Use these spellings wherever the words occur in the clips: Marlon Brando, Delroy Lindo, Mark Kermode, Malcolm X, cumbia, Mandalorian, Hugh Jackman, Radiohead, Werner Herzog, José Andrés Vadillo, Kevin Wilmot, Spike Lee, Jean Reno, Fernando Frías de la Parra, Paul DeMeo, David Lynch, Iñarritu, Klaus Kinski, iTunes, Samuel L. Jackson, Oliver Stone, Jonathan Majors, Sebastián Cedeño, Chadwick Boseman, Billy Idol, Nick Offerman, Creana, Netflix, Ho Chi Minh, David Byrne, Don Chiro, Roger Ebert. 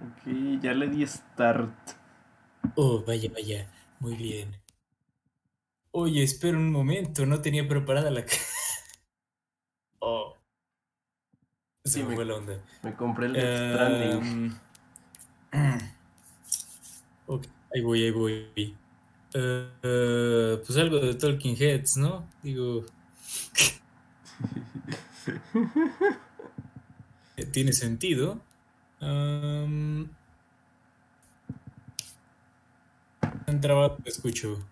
Ok, ya le di start. Oh, vaya, vaya. Muy bien. Oye, espera un momento. No tenía preparada la... Oh. Sí, me fue la onda. Me compré el Stranding. Ok, ahí voy. Pues algo de Talking Heads, ¿no? Digo... Tiene sentido. En trabajo te escucho.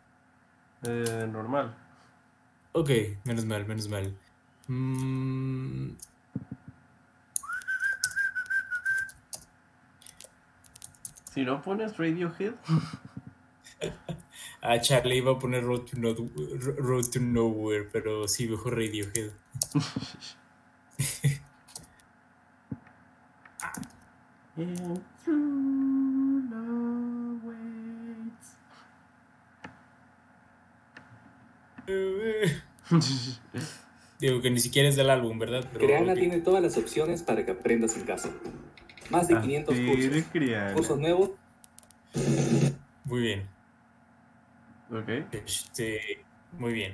Normal. Ok, menos mal. Si no pones Radiohead. Ah, Charlie iba a poner Road to Nowhere, pero sí, mejor Radiohead. Digo que ni siquiera es del álbum, ¿verdad? Pero Creana porque... tiene todas las opciones para que aprendas en casa. Más de 500 cursos. Creana. Cursos nuevos. Muy bien. Ok. Muy bien.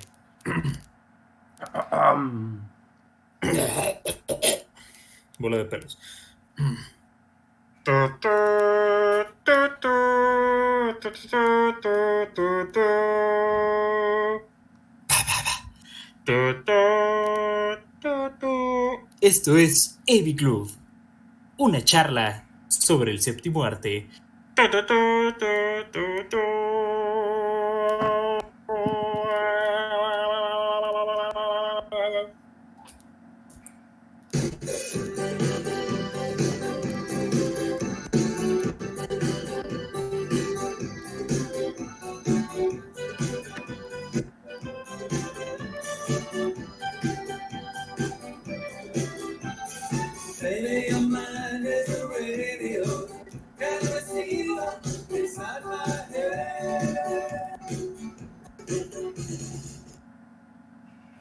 Bola de pelos. Esto es Heavy Club, una charla sobre el séptimo arte.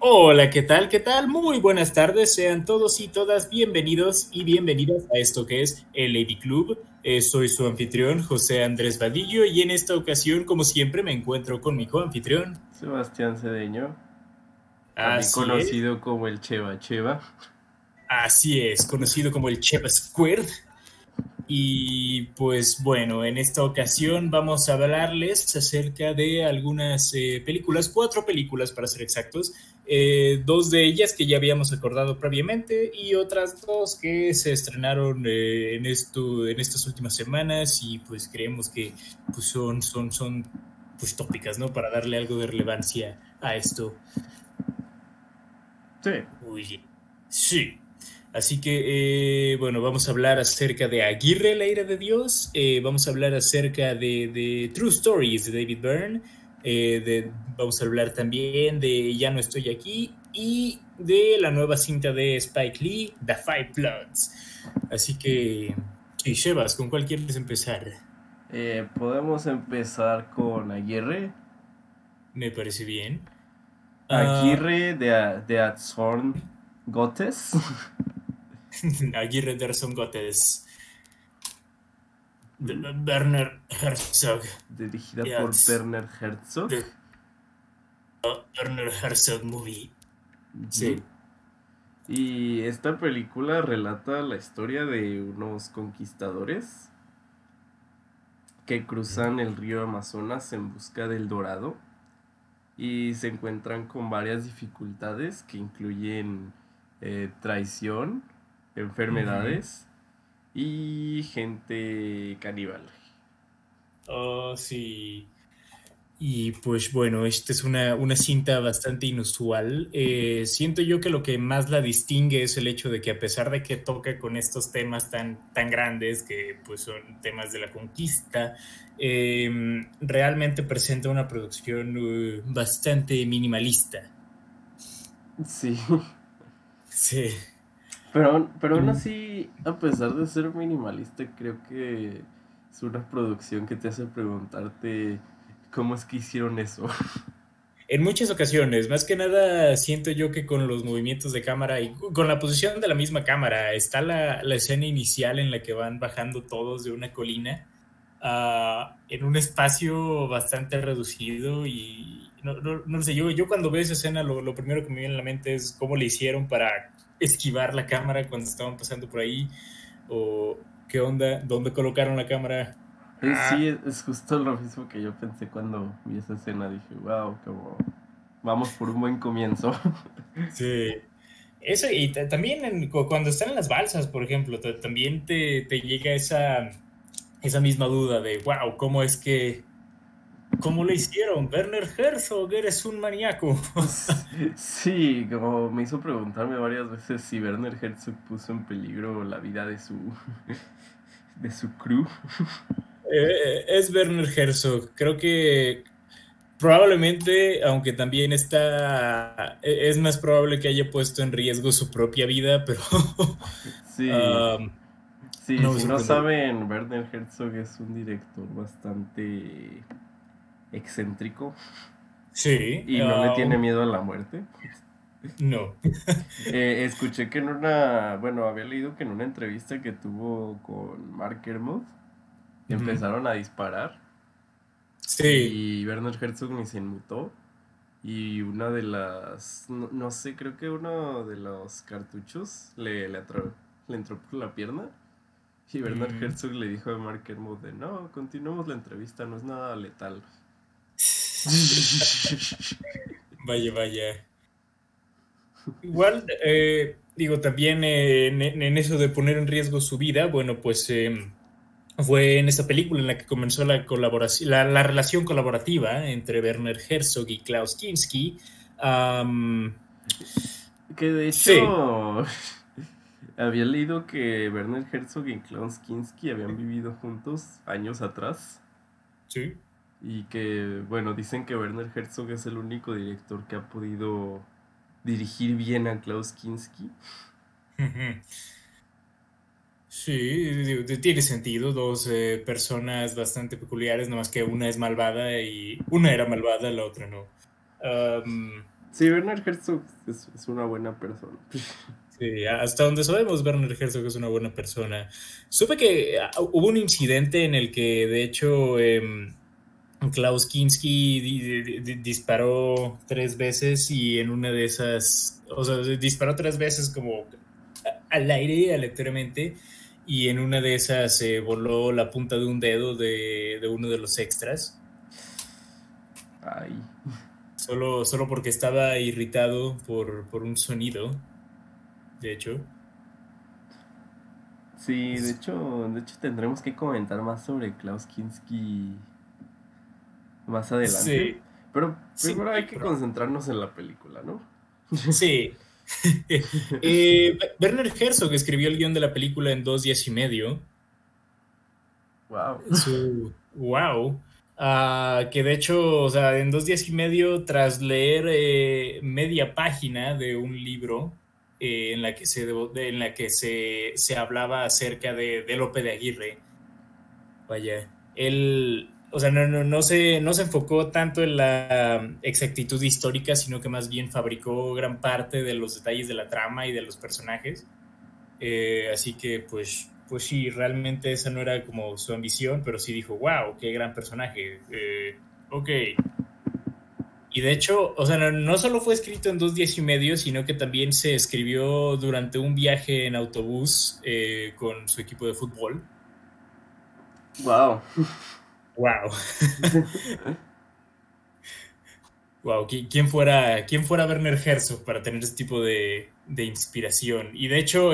Hola, ¿qué tal? Muy buenas tardes, sean todos y todas bienvenidos y bienvenidas a esto que es el Heavy Club. Soy su anfitrión, José Andrés Vadillo, y en esta ocasión, como siempre, me encuentro con mi coanfitrión, Sebastián Cedeño, conocido como el Cheva. Así es, conocido como el Cheva Squared. Y pues bueno, en esta ocasión vamos a hablarles acerca de algunas películas, 4 películas para ser exactos, 2 de ellas que ya habíamos acordado previamente y otras 2 que se estrenaron en estas últimas semanas y pues creemos que pues, son pues, tópicas, ¿no? Para darle algo de relevancia a esto. Sí. Uy, sí. Así que, bueno, vamos a hablar acerca de Aguirre, la ira de Dios. Vamos a hablar acerca de True Stories de David Byrne. Vamos a hablar también de Ya no estoy aquí y de la nueva cinta de Spike Lee, The Five Bloods. Así que, ¿qué llevas? ¿Con cuál quieres empezar? Podemos empezar con Aguirre. Me parece bien. Aguirre de Atzorn Gottes. Aguirre Derson Gottes, de Werner Herzog, dirigida por Werner Herzog. Werner Herzog Movie. Sí. Y esta película relata la historia de unos conquistadores que cruzan el río Amazonas en busca del dorado y se encuentran con varias dificultades que incluyen traición, enfermedades y gente caníbal. Oh, sí. Y pues bueno, esta es una cinta bastante inusual. Siento yo que lo que más la distingue es el hecho de que a pesar de que toca con estos temas tan grandes que pues son temas de la conquista, realmente presenta una producción bastante minimalista. Sí. Pero aún así, a pesar de ser minimalista, creo que es una producción que te hace preguntarte cómo es que hicieron eso. En muchas ocasiones, más que nada siento yo que con los movimientos de cámara y con la posición de la misma cámara, está la escena inicial en la que van bajando todos de una colina en un espacio bastante reducido y no sé, yo cuando veo esa escena lo primero que me viene a la mente es cómo le hicieron para esquivar la cámara cuando estaban pasando por ahí o qué onda, dónde colocaron la cámara. Sí, es justo lo mismo que yo pensé cuando vi esa escena. Dije, wow, como vamos por un buen comienzo. Sí, eso y también cuando están en las balsas, por ejemplo, también te llega esa misma duda de, wow, ¿cómo lo hicieron? Werner Herzog, eres un maníaco. Sí, como me hizo preguntarme varias veces si Werner Herzog puso en peligro la vida de su crew. Es Werner Herzog, creo que probablemente, aunque también es más probable que haya puesto en riesgo su propia vida, pero... Sí, si no saben, Werner Herzog es un director bastante excéntrico. Sí. Y no le tiene miedo a la muerte. No. Escuché que había leído que en una entrevista que tuvo con Mark Kermode, empezaron a disparar. Sí. Y Werner Herzog ni se inmutó. Y una de las... No sé, creo que uno de los cartuchos le entró por la pierna. Y Werner Herzog le dijo a Mark Kermode, no, continuemos la entrevista, no es nada letal. Vaya. Igual, también en eso de poner en riesgo su vida, bueno, pues... fue en esa película en la que comenzó la colaboración, la relación colaborativa entre Werner Herzog y Klaus Kinski. Que de hecho, sí. Había leído que Werner Herzog y Klaus Kinski habían vivido juntos años atrás. Sí. Y que, dicen que Werner Herzog es el único director que ha podido dirigir bien a Klaus Kinski. Ajá. Sí, tiene sentido, dos personas bastante peculiares, nomás que una es malvada y una era malvada, la otra no. Sí, Werner Herzog es una buena persona. Sí, hasta donde sabemos, Werner Herzog es una buena persona. Supe que hubo un incidente en el que, de hecho, Klaus Kinski disparó 3 veces y en una de esas, o sea, disparó 3 veces como al aire, aleatoriamente. Y en una de esas voló la punta de un dedo de uno de los extras. Ay. Solo porque estaba irritado por un sonido, de hecho. Sí, de hecho tendremos que comentar más sobre Klaus Kinski más adelante. Sí. Pero primero hay que concentrarnos en la película, ¿no? Sí. Werner Herzog escribió el guión de la película en 2 días y medio. Wow. Que de hecho, o sea, en 2 días y medio, tras leer media página de un libro en la que se hablaba acerca de Lope de Aguirre. Vaya, él... O sea, no se enfocó tanto en la exactitud histórica, sino que más bien fabricó gran parte de los detalles de la trama y de los personajes. Así que, pues sí, realmente esa no era como su ambición, pero sí dijo, wow, qué gran personaje. Ok. Y de hecho, o sea, no solo fue escrito en 2 días y medio, sino que también se escribió durante un viaje en autobús con su equipo de fútbol. Wow. Wow. Wow, ¿quién fuera Werner Herzog para tener ese tipo de inspiración? Y de hecho,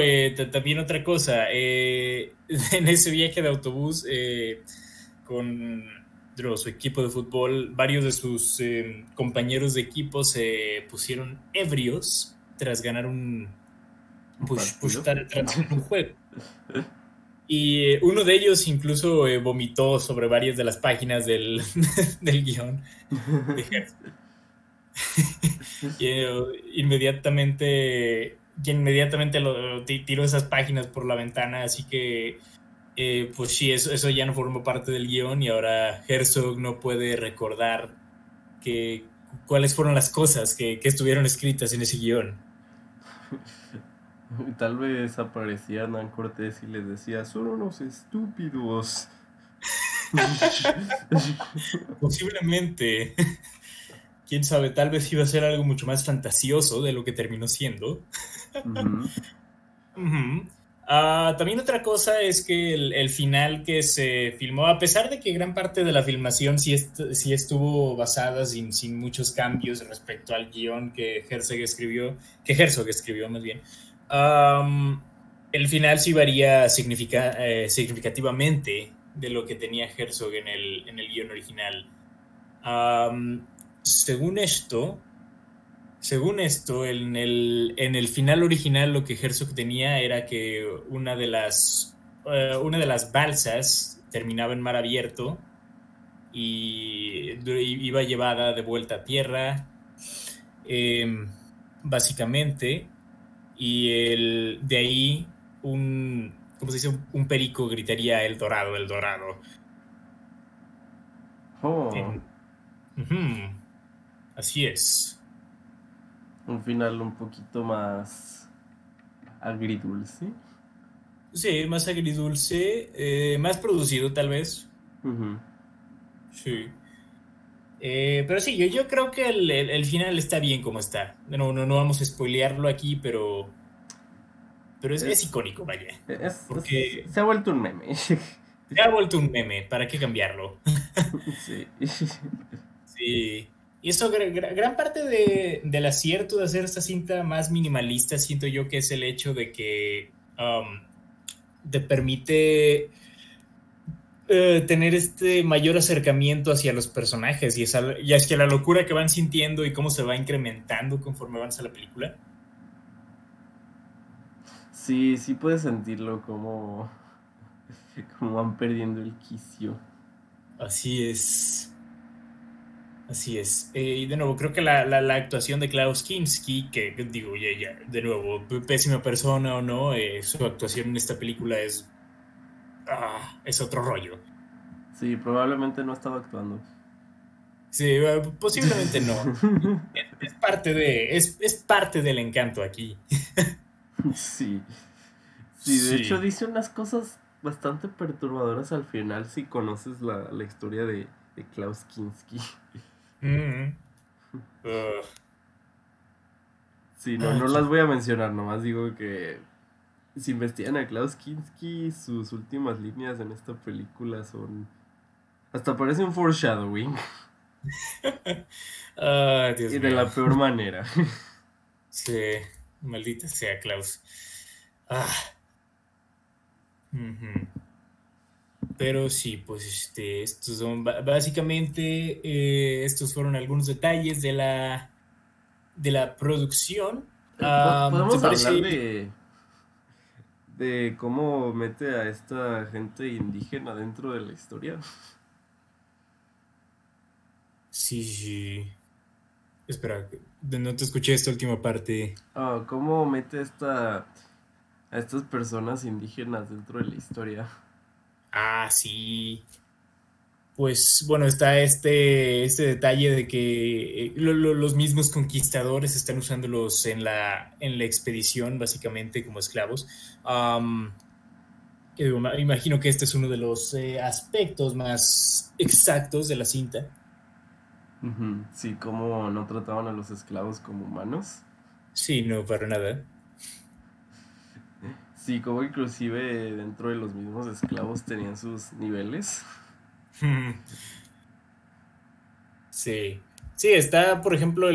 también otra cosa, en ese viaje de autobús con su equipo de fútbol, varios de sus compañeros de equipo se pusieron ebrios tras ganar un juego. Y uno de ellos incluso vomitó sobre varias de las páginas del guión. Inmediatamente lo tiró esas páginas por la ventana, así que sí, eso ya no formó parte del guión y ahora Herzog no puede recordar ¿cuáles fueron las cosas que estuvieron escritas en ese guión? Tal vez aparecía Hernán Cortés y les decía, son unos estúpidos. Posiblemente. Quién sabe, tal vez iba a ser algo mucho más fantasioso de lo que terminó siendo. También otra cosa es que el final que se filmó, a pesar de que gran parte de la filmación sí estuvo basada sin muchos cambios respecto al guión que Herzog escribió más bien, el final sí varía significativamente de lo que tenía Herzog en el guión original. Según esto, en el final original lo que Herzog tenía era que una de las balsas terminaba en mar abierto y iba llevada de vuelta a tierra, básicamente, y de ahí un perico gritaría El Dorado, El Dorado. Oh. Así es. Un final un poquito más agridulce. Sí, más agridulce, más producido tal vez. Sí. Pero sí, yo creo que el final está bien como está. No vamos a spoilearlo aquí, pero es icónico, vaya. Porque se ha vuelto un meme. ¿Para qué cambiarlo? Sí. Sí. Y eso, gran parte del acierto de hacer esta cinta más minimalista, siento yo que es el hecho de que te permite tener este mayor acercamiento hacia los personajes y hacia la locura que van sintiendo y cómo se va incrementando conforme avanza la película. Sí, sí puedes sentirlo como van perdiendo el quicio. Así es. Así es. Y de nuevo, creo que la actuación de Klaus Kinski, que digo, ya, de nuevo, pésima persona o no, su actuación en esta película es otro rollo. Sí, probablemente no estaba actuando. Sí, posiblemente no. Es parte del encanto aquí. Sí. Sí, de hecho dice unas cosas bastante perturbadoras al final, si conoces la historia de Klaus Kinski. Sí, no las voy a mencionar, nomás digo que si investigan a Klaus Kinski, sus últimas líneas en esta película son... hasta parece un foreshadowing. Dios mío. Y de la peor manera. Sí, maldita sea Klaus. Pero sí, pues estos son básicamente estos fueron algunos detalles de la producción. Podemos hablar de cómo mete a esta gente indígena dentro de la historia. Sí. Espera, no te escuché esta última parte. ¿Cómo mete a estas personas indígenas dentro de la historia? Sí. Pues bueno, está este detalle de que los mismos conquistadores están usándolos en la expedición, básicamente, como esclavos. Imagino que este es uno de los aspectos más exactos de la cinta. Sí, cómo no trataban a los esclavos como humanos. Sí, no, para nada. Sí, como inclusive dentro de los mismos esclavos tenían sus niveles. Sí. Sí, está, por ejemplo,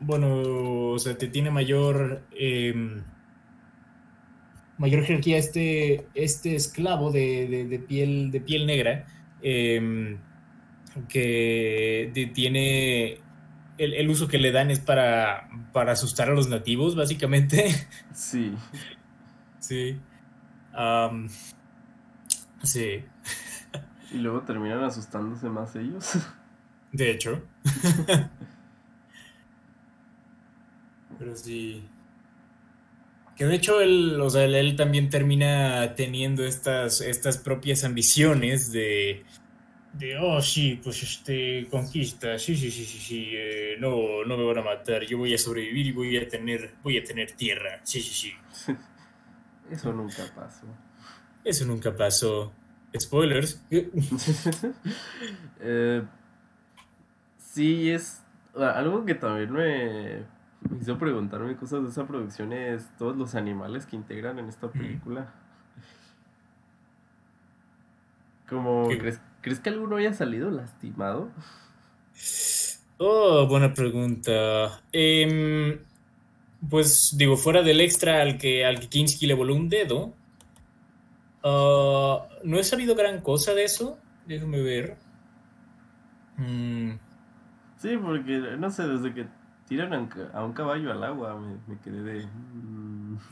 bueno, o sea, te tiene mayor jerarquía este esclavo de piel negra, que tiene... El uso que le dan es para asustar a los nativos, básicamente. Sí. Sí. Sí. Y luego terminan asustándose más ellos. De hecho. Pero sí. Que de hecho él también termina teniendo estas propias ambiciones de, oh, sí, pues conquista, sí, no me van a matar, yo voy a sobrevivir y voy a tener tierra, sí. Eso nunca pasó. Spoilers. Sí, es algo que también me hizo preguntarme cosas de esa producción, es todos los animales que integran en esta película. Como, ¿crees que alguno haya salido lastimado? Oh, buena pregunta. Pues, digo, fuera del extra al que Kinski le voló un dedo, no he sabido gran cosa de eso. Déjame ver. Sí, porque, no sé, desde que tiran a un caballo al agua me quedé de...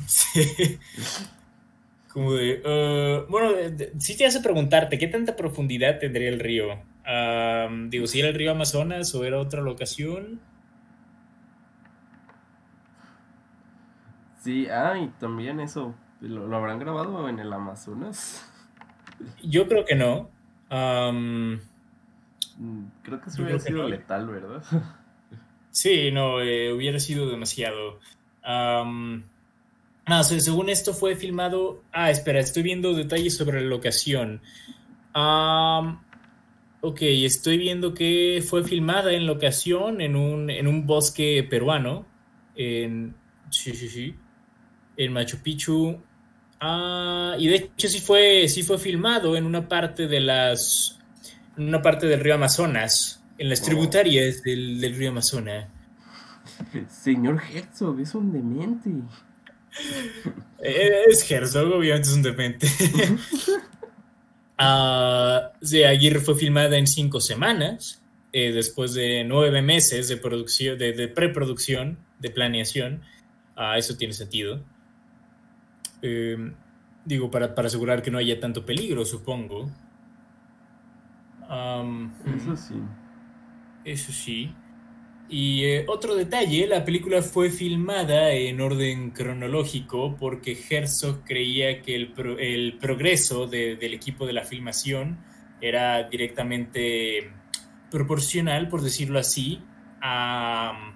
Sí. Como de... bueno, sí te hace preguntarte, ¿qué tanta profundidad tendría el río? Digo, si era el río Amazonas o era otra locación. Sí, y también eso, ¿lo habrán grabado en el Amazonas? Yo creo que no. Creo que eso hubiera sido letal, ¿verdad? Sí, no, hubiera sido demasiado. No, según esto fue filmado... espera, estoy viendo detalles sobre la locación. Ok, estoy viendo que fue filmada en locación en un bosque peruano. Sí. En Machu Picchu. Y de hecho sí fue filmado en una parte del río Amazonas. En las tributarias del río Amazonas. Señor Herzog, es un demente. Es Herzog, obviamente es un demente. Aguirre fue filmada en 5 semanas, después de 9 meses de producción, de preproducción, de planeación. Eso tiene sentido. Digo, para asegurar que no haya tanto peligro, supongo. Eso sí. Y otro detalle, la película fue filmada en orden cronológico porque Herzog creía que el progreso del equipo de la filmación era directamente proporcional, por decirlo así, al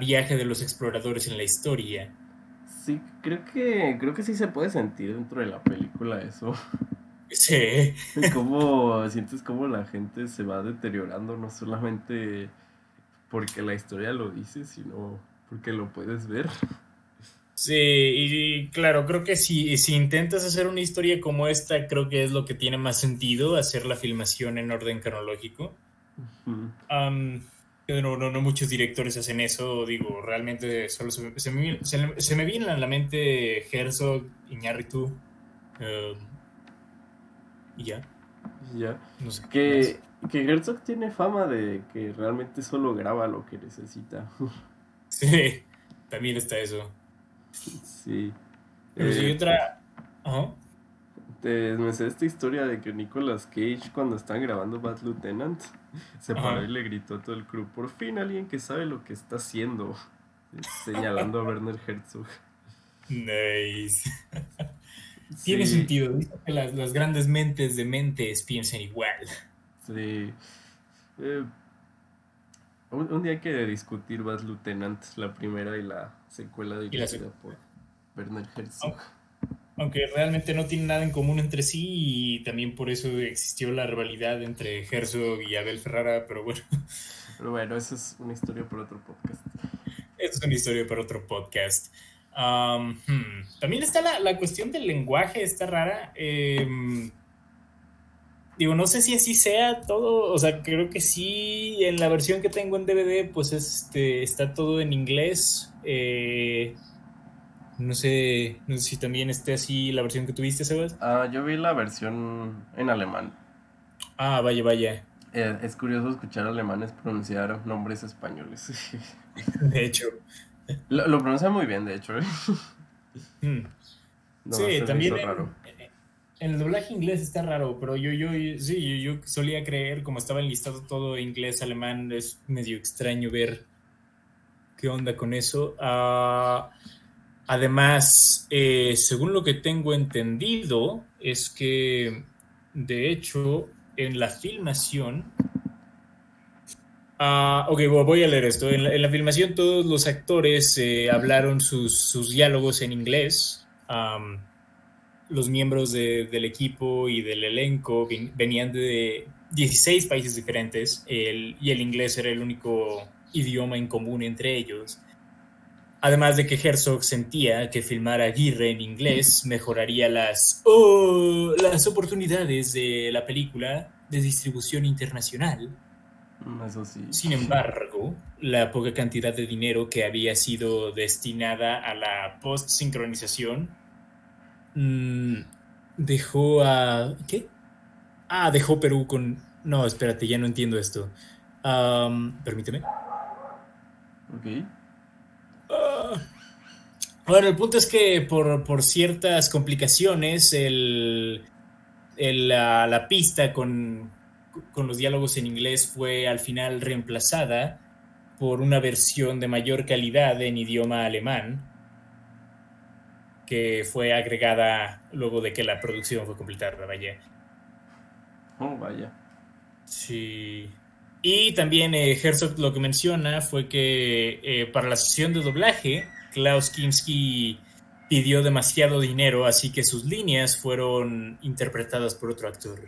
viaje de los exploradores en la historia. Sí, creo que sí se puede sentir dentro de la película eso. Sí. Cómo sientes cómo la gente se va deteriorando, no solamente... porque la historia lo dice, sino porque lo puedes ver. Sí, y claro, creo que si intentas hacer una historia como esta, creo que es lo que tiene más sentido, hacer la filmación en orden cronológico. Uh-huh. No muchos directores hacen eso, digo, realmente solo se me viene a la mente Herzog, Iñarritu, y ya. Ya, no sé que Herzog tiene fama de que realmente solo graba lo que necesita. Sí, también está eso. Sí. Pero si otra... Ajá. Me sé esta historia de que Nicolas Cage, cuando están grabando Bad Lieutenant, se paró y le gritó a todo el crew, por fin alguien que sabe lo que está haciendo, señalando a Werner Herzog. Nice. Sí. Tiene sentido, que las grandes mentes de mentes piensan igual. Sí. Un día hay que discutir Bad Lieutenant, la primera y la secuela dirigida por Werner Herzog. Aunque realmente no tienen nada en común entre sí, y también por eso existió la rivalidad entre Herzog y Abel Ferrara, pero bueno. Pero bueno, eso es una historia para otro podcast. También está la cuestión del lenguaje, está rara. Digo, no sé si así sea todo, o sea, creo que sí, en la versión que tengo en DVD, pues está todo en inglés. No sé si también esté así la versión que tuviste, Sebas. Yo vi la versión en alemán. Vaya. Es curioso escuchar alemanes pronunciar nombres españoles. De hecho... Lo pronuncia muy bien, de hecho. No, sí, también en el doblaje inglés está raro, pero yo solía creer, como estaba enlistado todo inglés, alemán, es medio extraño ver qué onda con eso. Además, según lo que tengo entendido, es que, de hecho, en la filmación... Ok, voy a leer esto. En la filmación todos los actores hablaron sus diálogos en inglés. Los miembros del equipo y del elenco venían de 16 países diferentes y el inglés era el único idioma en común entre ellos. Además de que Herzog sentía que filmar a Aguirre en inglés mejoraría las oportunidades de la película de distribución internacional. Eso sí. Sin embargo, la poca cantidad de dinero que había sido destinada a la post-sincronización dejó a... ¿Qué? Ah, dejó Perú con... No, espérate, ya no entiendo esto. Permíteme. Ok. Bueno, el punto es que por ciertas complicaciones la pista con los diálogos en inglés fue al final reemplazada por una versión de mayor calidad en idioma alemán que fue agregada luego de que la producción fue completada, vaya. Oh, vaya. Sí. Y también Herzog lo que menciona fue que para la sesión de doblaje Klaus Kinski pidió demasiado dinero, así que sus líneas fueron interpretadas por otro actor.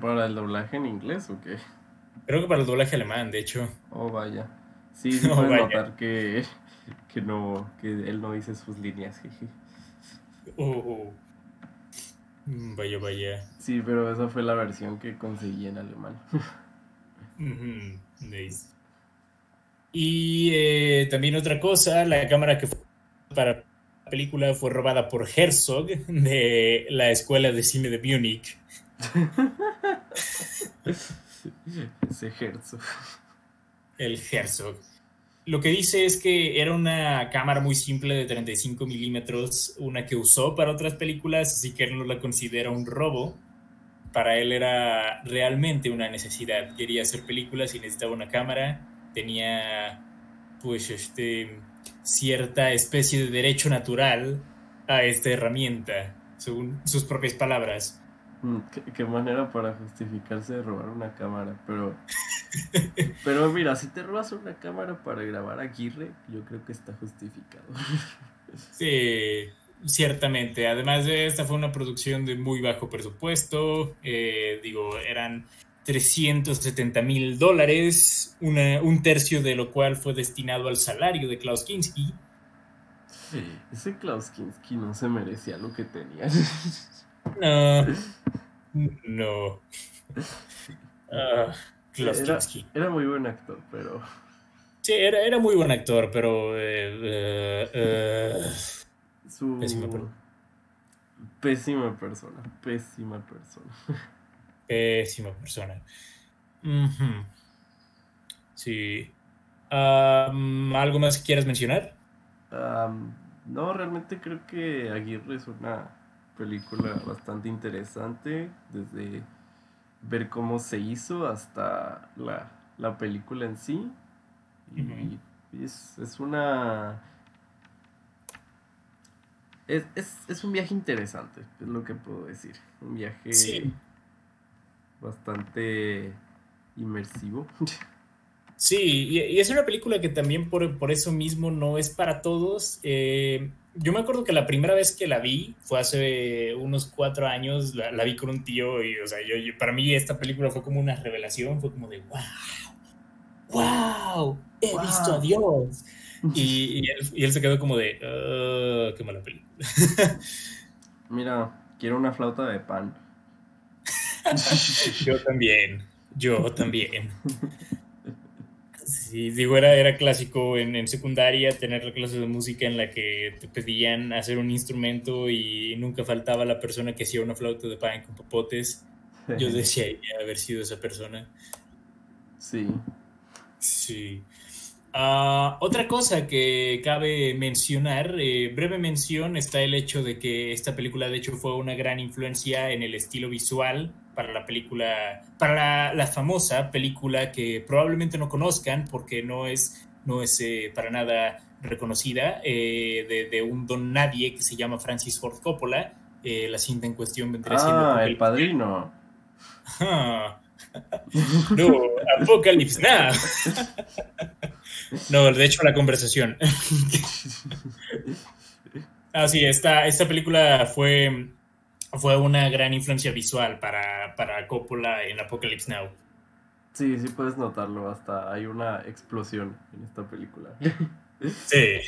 ¿Para el doblaje en inglés o qué? Creo que para el doblaje alemán, de hecho. Oh, vaya. Sí, no puedes notar que él no dice sus líneas. Oh. Vaya. Sí, pero esa fue la versión que conseguí en alemán. Mm-hmm. Nice. Y también otra cosa, la cámara que fue para la película fue robada por Herzog de la Escuela de Cine de Múnich. Ese Herzog. El Herzog. Lo que dice es que era una cámara muy simple de 35 milímetros, una que usó para otras películas, así que él no la considera un robo. Para él era realmente una necesidad. Quería hacer películas y necesitaba una cámara. Tenía pues cierta especie de derecho natural a esta herramienta, según sus propias palabras. Qué manera para justificarse de robar una cámara, pero mira, si te robas una cámara para grabar a Aguirre, yo creo que está justificado. Sí, ciertamente. Además de esta fue una producción de muy bajo presupuesto, eran $370,000, un tercio de lo cual fue destinado al salario de Klaus Kinski. Sí, ese Klaus Kinski no se merecía lo que tenía. No. Klaus Kinski era muy buen actor, pero... Sí, era muy buen actor, pero... Su... Pésima persona. Uh-huh. Sí. ¿Algo más que quieras mencionar? No, realmente creo que Aguirre es una... película bastante interesante, desde ver cómo se hizo hasta la película en sí. Uh-huh. Y es un viaje interesante, es lo que puedo decir. Un viaje bastante inmersivo. Sí, y es una película que también por eso mismo no es para todos. Yo me acuerdo que la primera vez que la vi fue hace unos 4 años, la vi con un tío y, o sea, yo para mí esta película fue como una revelación, fue como de ¡wow! ¡He visto a Dios! Y él se quedó como de ¡qué mala película! Mira, quiero una flauta de pan. Yo también. Sí, digo, era clásico en secundaria tener clases de música en la que te pedían hacer un instrumento y nunca faltaba la persona que hacía una flauta de pan con popotes. Yo desearía haber sido esa persona. Sí. Otra cosa que cabe mencionar, breve mención, está el hecho de que esta película de hecho fue una gran influencia en el estilo visual para la película, para la famosa película que probablemente no conozcan porque no es para nada reconocida, de un don nadie que se llama Francis Ford Coppola. La cinta en cuestión vendría siendo El Padrino. No, Apocalypse Now. No, de hecho, La Conversación. Ah, sí, esta película fue una gran influencia visual para Coppola en Apocalypse Now. Sí, sí puedes notarlo, hasta hay una explosión en esta película. Sí.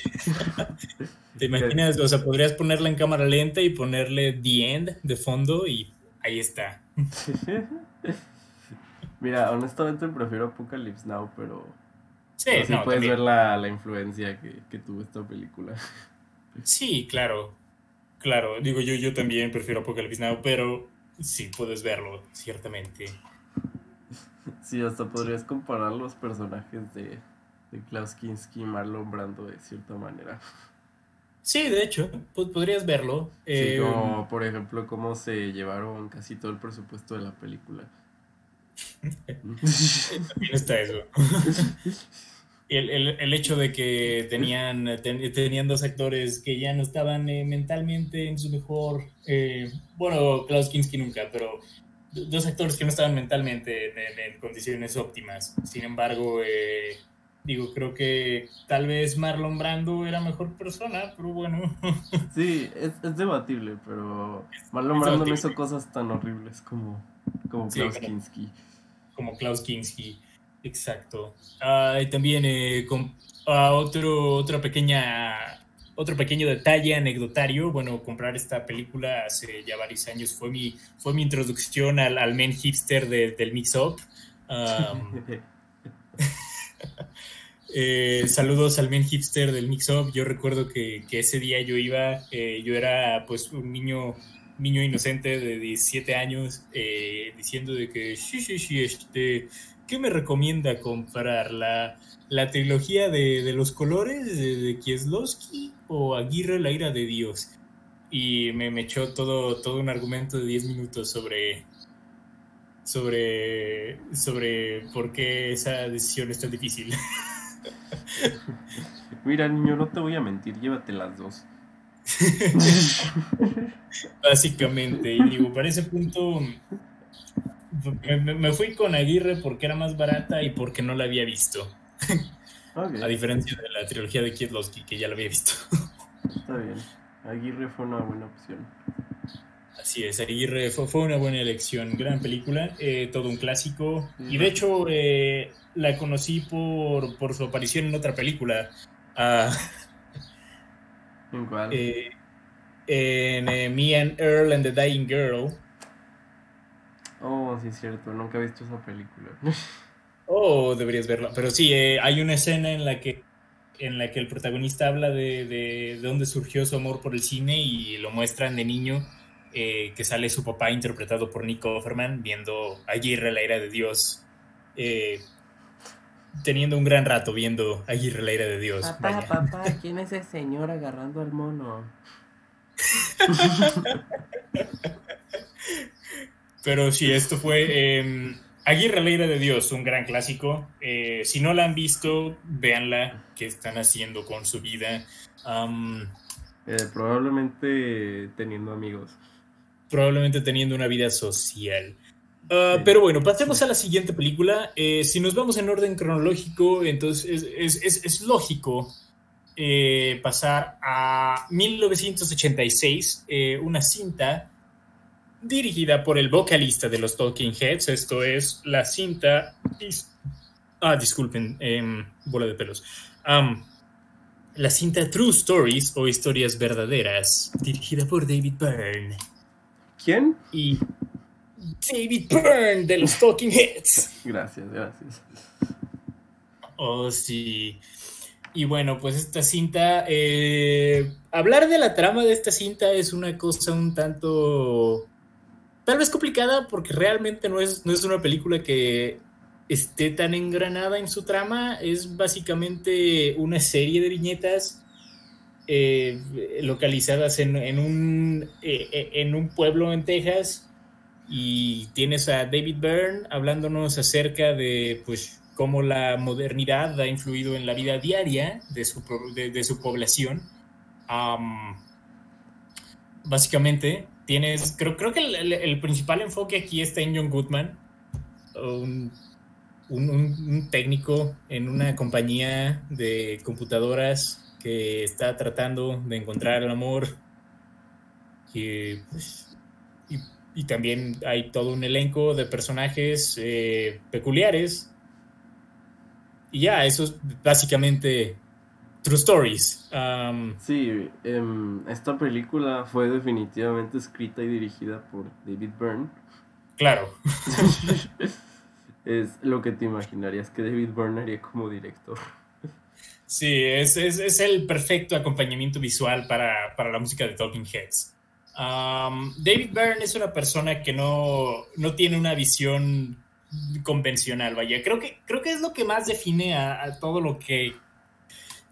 ¿Te imaginas? O sea, podrías ponerla en cámara lenta y ponerle The End de fondo y ahí está. Mira, honestamente prefiero Apocalypse Now, pero sí, pero sí no, puedes también ver la influencia que tuvo esta película. Sí, claro. Claro, digo, yo también prefiero Apocalypse Now, pero sí puedes verlo, ciertamente. Sí, hasta podrías comparar los personajes de Klaus Kinski y Marlon Brando de cierta manera. Sí, de hecho, podrías verlo. Sí, como, por ejemplo, cómo se llevaron casi todo el presupuesto de la película. También está eso. El hecho de que tenían dos actores que ya no estaban mentalmente en su mejor... bueno, Klaus Kinski nunca, pero... Dos actores que no estaban mentalmente en condiciones óptimas. Sin embargo, creo que tal vez Marlon Brando era mejor persona, pero bueno. Sí, es debatible, pero Marlon Brando no hizo cosas tan horribles como Klaus Kinski. Como Klaus Kinski, exacto. Y también otro pequeño detalle anecdotario, bueno, comprar esta película hace ya varios años fue mi introducción al men hipster del mix-up. Saludos al men hipster del mix-up. Yo recuerdo que ese día yo iba, yo era pues un niño inocente de 17 años, diciendo de que sí, ¿qué me recomienda comprar? ¿La trilogía de los colores de Kieślowski o Aguirre, la ira de Dios? Y me echó todo un argumento de 10 minutos sobre por qué esa decisión es tan difícil. Mira, niño, no te voy a mentir, llévate las dos. Básicamente, y digo, para ese punto... Me fui con Aguirre porque era más barata y porque no la había visto. Okay. A diferencia de la trilogía de Kieślowski, que ya la había visto. Está bien. Aguirre fue una buena opción. Así es, Aguirre fue una buena elección. Gran película, todo un clásico. Y de hecho, la conocí por su aparición en otra película. ¿En cuál? En Me and Earl and the Dying Girl. Oh, sí es cierto, nunca he visto esa película. Oh, deberías verla. Pero sí, hay una escena en la que el protagonista habla de dónde surgió su amor por el cine y lo muestran de niño, que sale su papá interpretado por Nick Offerman viendo Aguirre, la ira de Dios, teniendo un gran rato viendo Aguirre, la ira de Dios. Papá, vaya. Papá, ¿quién es el señor agarrando al mono? Pero sí, esto fue Aguirre, la ira de Dios, un gran clásico. Si no la han visto, véanla, qué están haciendo con su vida. Probablemente teniendo amigos. Probablemente teniendo una vida social. Sí. Pero bueno, pasemos a la siguiente película. Si nos vamos en orden cronológico, entonces es lógico pasar a 1986, una cinta... dirigida por el vocalista de los Talking Heads. Esto es la cinta... disculpen, bola de pelos. La cinta True Stories, o Historias Verdaderas, dirigida por David Byrne. ¿Quién? Y David Byrne de los Talking Heads. Gracias. Oh, sí. Y bueno, pues esta cinta... hablar de la trama de esta cinta es una cosa un tanto... tal vez complicada, porque realmente no es una película que esté tan engranada en su trama. Es básicamente una serie de viñetas localizadas en un pueblo en Texas, y tienes a David Byrne hablándonos acerca de pues cómo la modernidad ha influido en la vida diaria de su población. Básicamente tienes, creo que el principal enfoque aquí está en John Goodman, un técnico en una compañía de computadoras que está tratando de encontrar el amor, y también hay todo un elenco de personajes peculiares, y ya, eso es básicamente True Stories. Sí, esta película fue definitivamente escrita y dirigida por David Byrne. Claro. Es lo que te imaginarías que David Byrne haría como director. Sí, es el perfecto acompañamiento visual para la música de Talking Heads. David Byrne es una persona que no tiene una visión convencional, vaya. Creo que es lo que más define a todo lo que...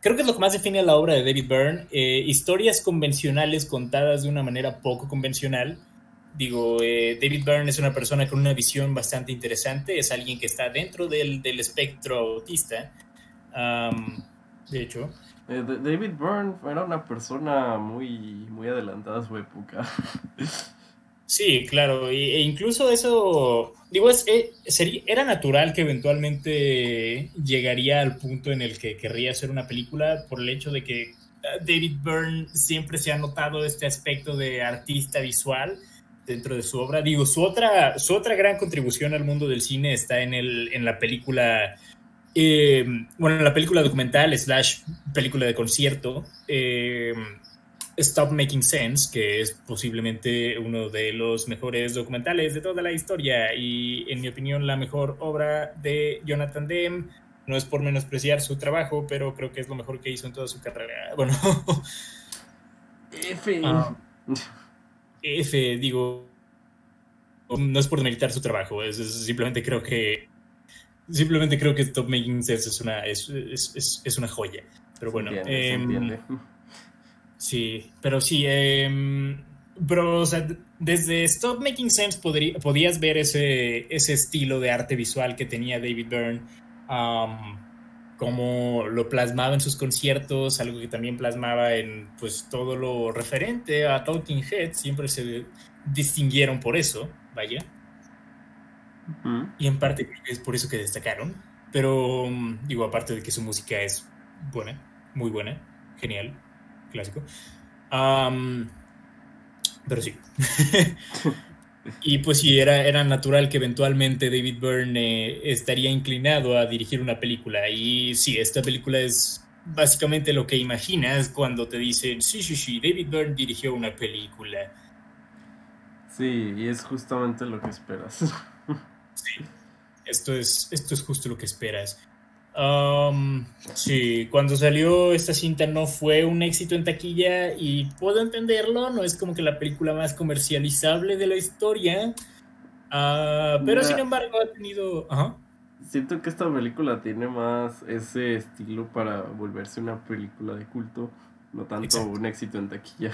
Creo que es lo que más define la obra de David Byrne. Historias convencionales contadas de una manera poco convencional. Digo, David Byrne es una persona con una visión bastante interesante. Es alguien que está dentro del espectro autista. De hecho, David Byrne era una persona muy, muy adelantada a su época. Sí, claro. E incluso eso, digo, era natural que eventualmente llegaría al punto en el que querría hacer una película, por el hecho de que David Byrne siempre se ha notado este aspecto de artista visual dentro de su obra. Digo, su otra gran contribución al mundo del cine está en la película, la película documental / película de concierto, Stop Making Sense, que es posiblemente uno de los mejores documentales de toda la historia y, en mi opinión, la mejor obra de Jonathan Demme. No es por menospreciar su trabajo, pero creo que es lo mejor que hizo en toda su carrera. Bueno, digo, no es por demeritar su trabajo, simplemente creo que Stop Making Sense es una joya. Pero bueno, se entiende. Sí, pero sí, pero o sea, desde Stop Making Sense podías ver ese estilo de arte visual que tenía David Byrne, como lo plasmaba en sus conciertos, algo que también plasmaba en, pues, todo lo referente a Talking Heads. Siempre se distinguieron por eso, vaya, y en parte es por eso que destacaron, pero digo, aparte de que su música es buena, muy buena, genial, clásico. Pero sí. Y pues sí, era natural que eventualmente David Byrne estaría inclinado a dirigir una película. Y sí, esta película es básicamente lo que imaginas cuando te dicen, sí, David Byrne dirigió una película. Sí, y es justamente lo que esperas. Sí, esto es justo lo que esperas. Sí, cuando salió esta cinta no fue un éxito en taquilla, y puedo entenderlo, no es como que la película más comercializable de la historia, pero sin embargo ha tenido... Ajá. Siento que esta película tiene más ese estilo para volverse una película de culto, no tanto exacto. Un éxito en taquilla.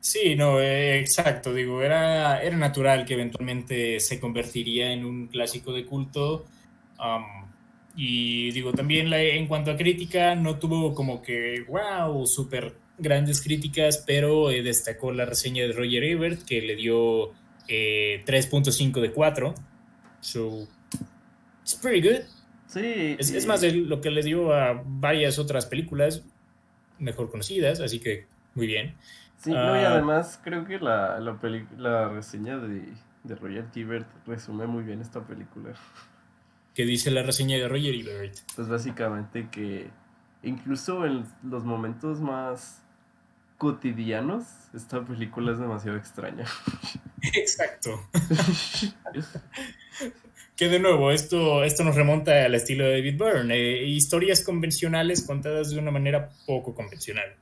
Sí, no, exacto, digo, era natural que eventualmente se convertiría en un clásico de culto. Y digo, también en cuanto a crítica, no tuvo como que, wow, súper grandes críticas, pero destacó la reseña de Roger Ebert, que le dio 3.5 de 4. So, it's pretty good. Sí. Es más de lo que le dio a varias otras películas mejor conocidas, así que muy bien. Sí, no, y además creo que la reseña de Roger Ebert resume muy bien esta película. ¿Qué dice la reseña de Roger Ebert? Pues básicamente que incluso en los momentos más cotidianos, esta película es demasiado extraña. Exacto. Que de nuevo, esto nos remonta al estilo de David Byrne. Historias convencionales contadas de una manera poco convencional.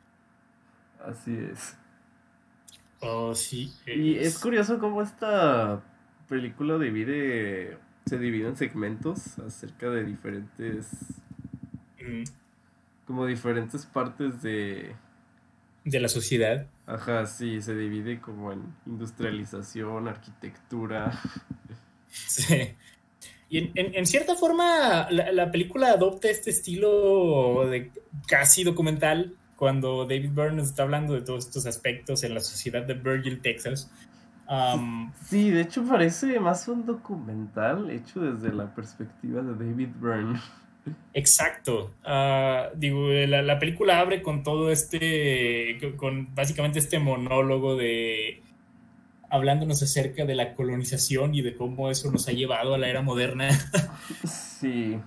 Así es. Oh, sí. Y es curioso cómo esta película se divide en segmentos acerca de diferentes partes de la sociedad. Ajá, sí, se divide como en industrialización, arquitectura. Sí. Y en cierta forma la película adopta este estilo de casi documental, cuando David Byrne nos está hablando de todos estos aspectos en la sociedad de Virgil, Texas. Sí, de hecho parece más un documental hecho desde la perspectiva de David Byrne. Exacto. La película abre con todo con básicamente este monólogo de hablándonos acerca de la colonización y de cómo eso nos ha llevado a la era moderna. Sí.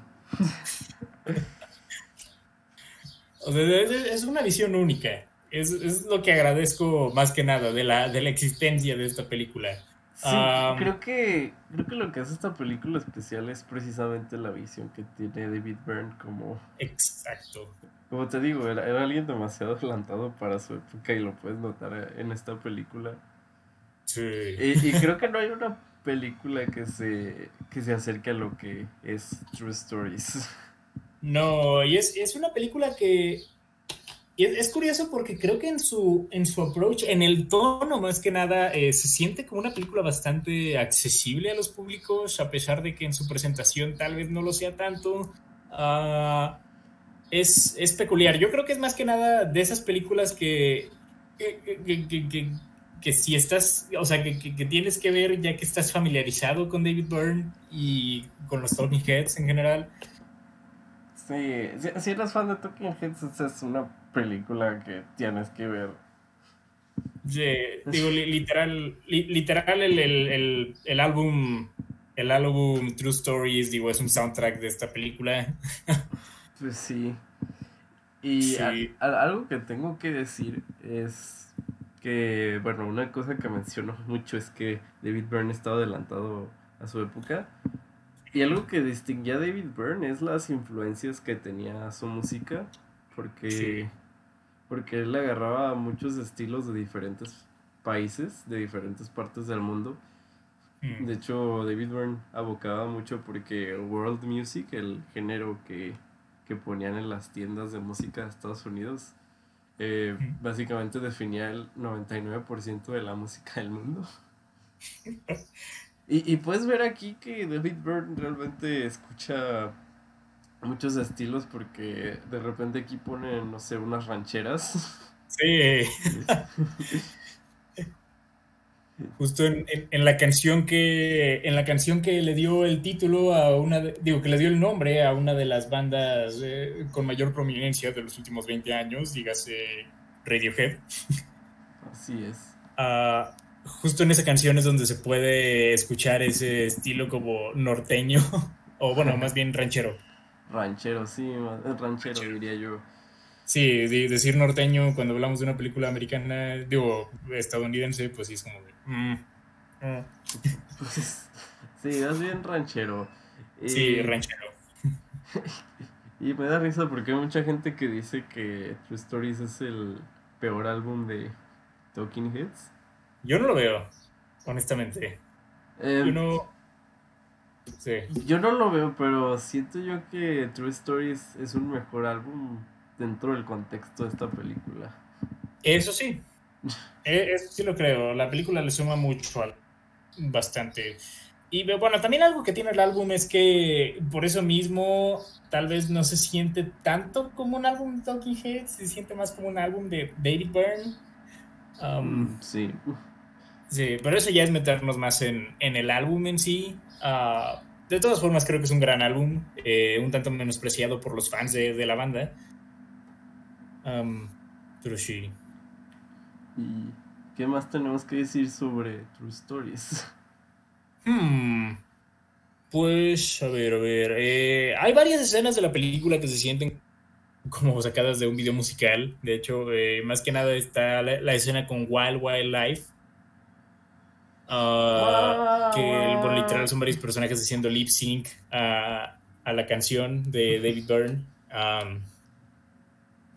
O sea, es una visión única. Es lo que agradezco más que nada de la existencia de esta película. Sí, creo que lo que hace esta película especial es precisamente la visión que tiene David Byrne como... Exacto. Como te digo, era alguien demasiado adelantado para su época y lo puedes notar en esta película. Sí. Y creo que no hay una película que se acerque a lo que es True Stories. No, y es una película que... es curioso porque creo que en su approach, en el tono más que nada, se siente como una película bastante accesible a los públicos, a pesar de que en su presentación tal vez no lo sea tanto. Es peculiar. Yo creo que es más que nada de esas películas que si estás, o sea, que tienes que ver ya que estás familiarizado con David Byrne y con los Talking Heads en general. Sí, si eres fan de Talking Heads, es una película que tienes que ver. Yeah, digo, literal el álbum True Stories, digo, es un soundtrack de esta película. Pues sí. Y sí. Algo que tengo que decir es que, bueno, una cosa que menciono mucho es que David Byrne estaba adelantado a su época. Y algo que distinguía a David Byrne es las influencias que tenía su música, porque él agarraba muchos estilos de diferentes países, de diferentes partes del mundo. De hecho, David Byrne abocaba mucho porque world music, el género que ponían en las tiendas de música de Estados Unidos, básicamente definía el 99% de la música del mundo. Y puedes ver aquí que David Byrne realmente escucha muchos estilos porque de repente aquí ponen, no sé, unas rancheras. Sí. Justo en la canción que le dio el título a una, digo, que le dio el nombre a una de las bandas con mayor prominencia de los últimos 20 años, dígase Radiohead. Así es. Justo en esa canción es donde se puede escuchar ese estilo como norteño, o bueno, más bien ranchero. Ranchero, sí, ranchero diría yo. Sí, decir norteño cuando hablamos de una película americana, digo, estadounidense, pues sí es como de... Pues, sí, más bien ranchero. Sí, ranchero. Y me da risa porque hay mucha gente que dice que True Stories es el peor álbum de Talking Heads. Yo no lo veo, honestamente. Sí. Yo no lo veo, pero siento yo que True Stories es un mejor álbum dentro del contexto de esta película. Eso sí. Eso sí lo creo. La película le suma mucho, bastante. Y bueno, también algo que tiene el álbum es que por eso mismo tal vez no se siente tanto como un álbum de Talking Heads, se siente más como un álbum de David Byrne. Sí. Sí, pero eso ya es meternos más en el álbum en sí. De todas formas, creo que es un gran álbum, un tanto menospreciado por los fans de la banda. Pero sí. ¿Y qué más tenemos que decir sobre True Stories? Pues, a ver. Hay varias escenas de la película que se sienten como sacadas de un video musical. De hecho, más que nada está la escena con Wild Life. Que literal son varios personajes haciendo lip sync a la canción de David Byrne.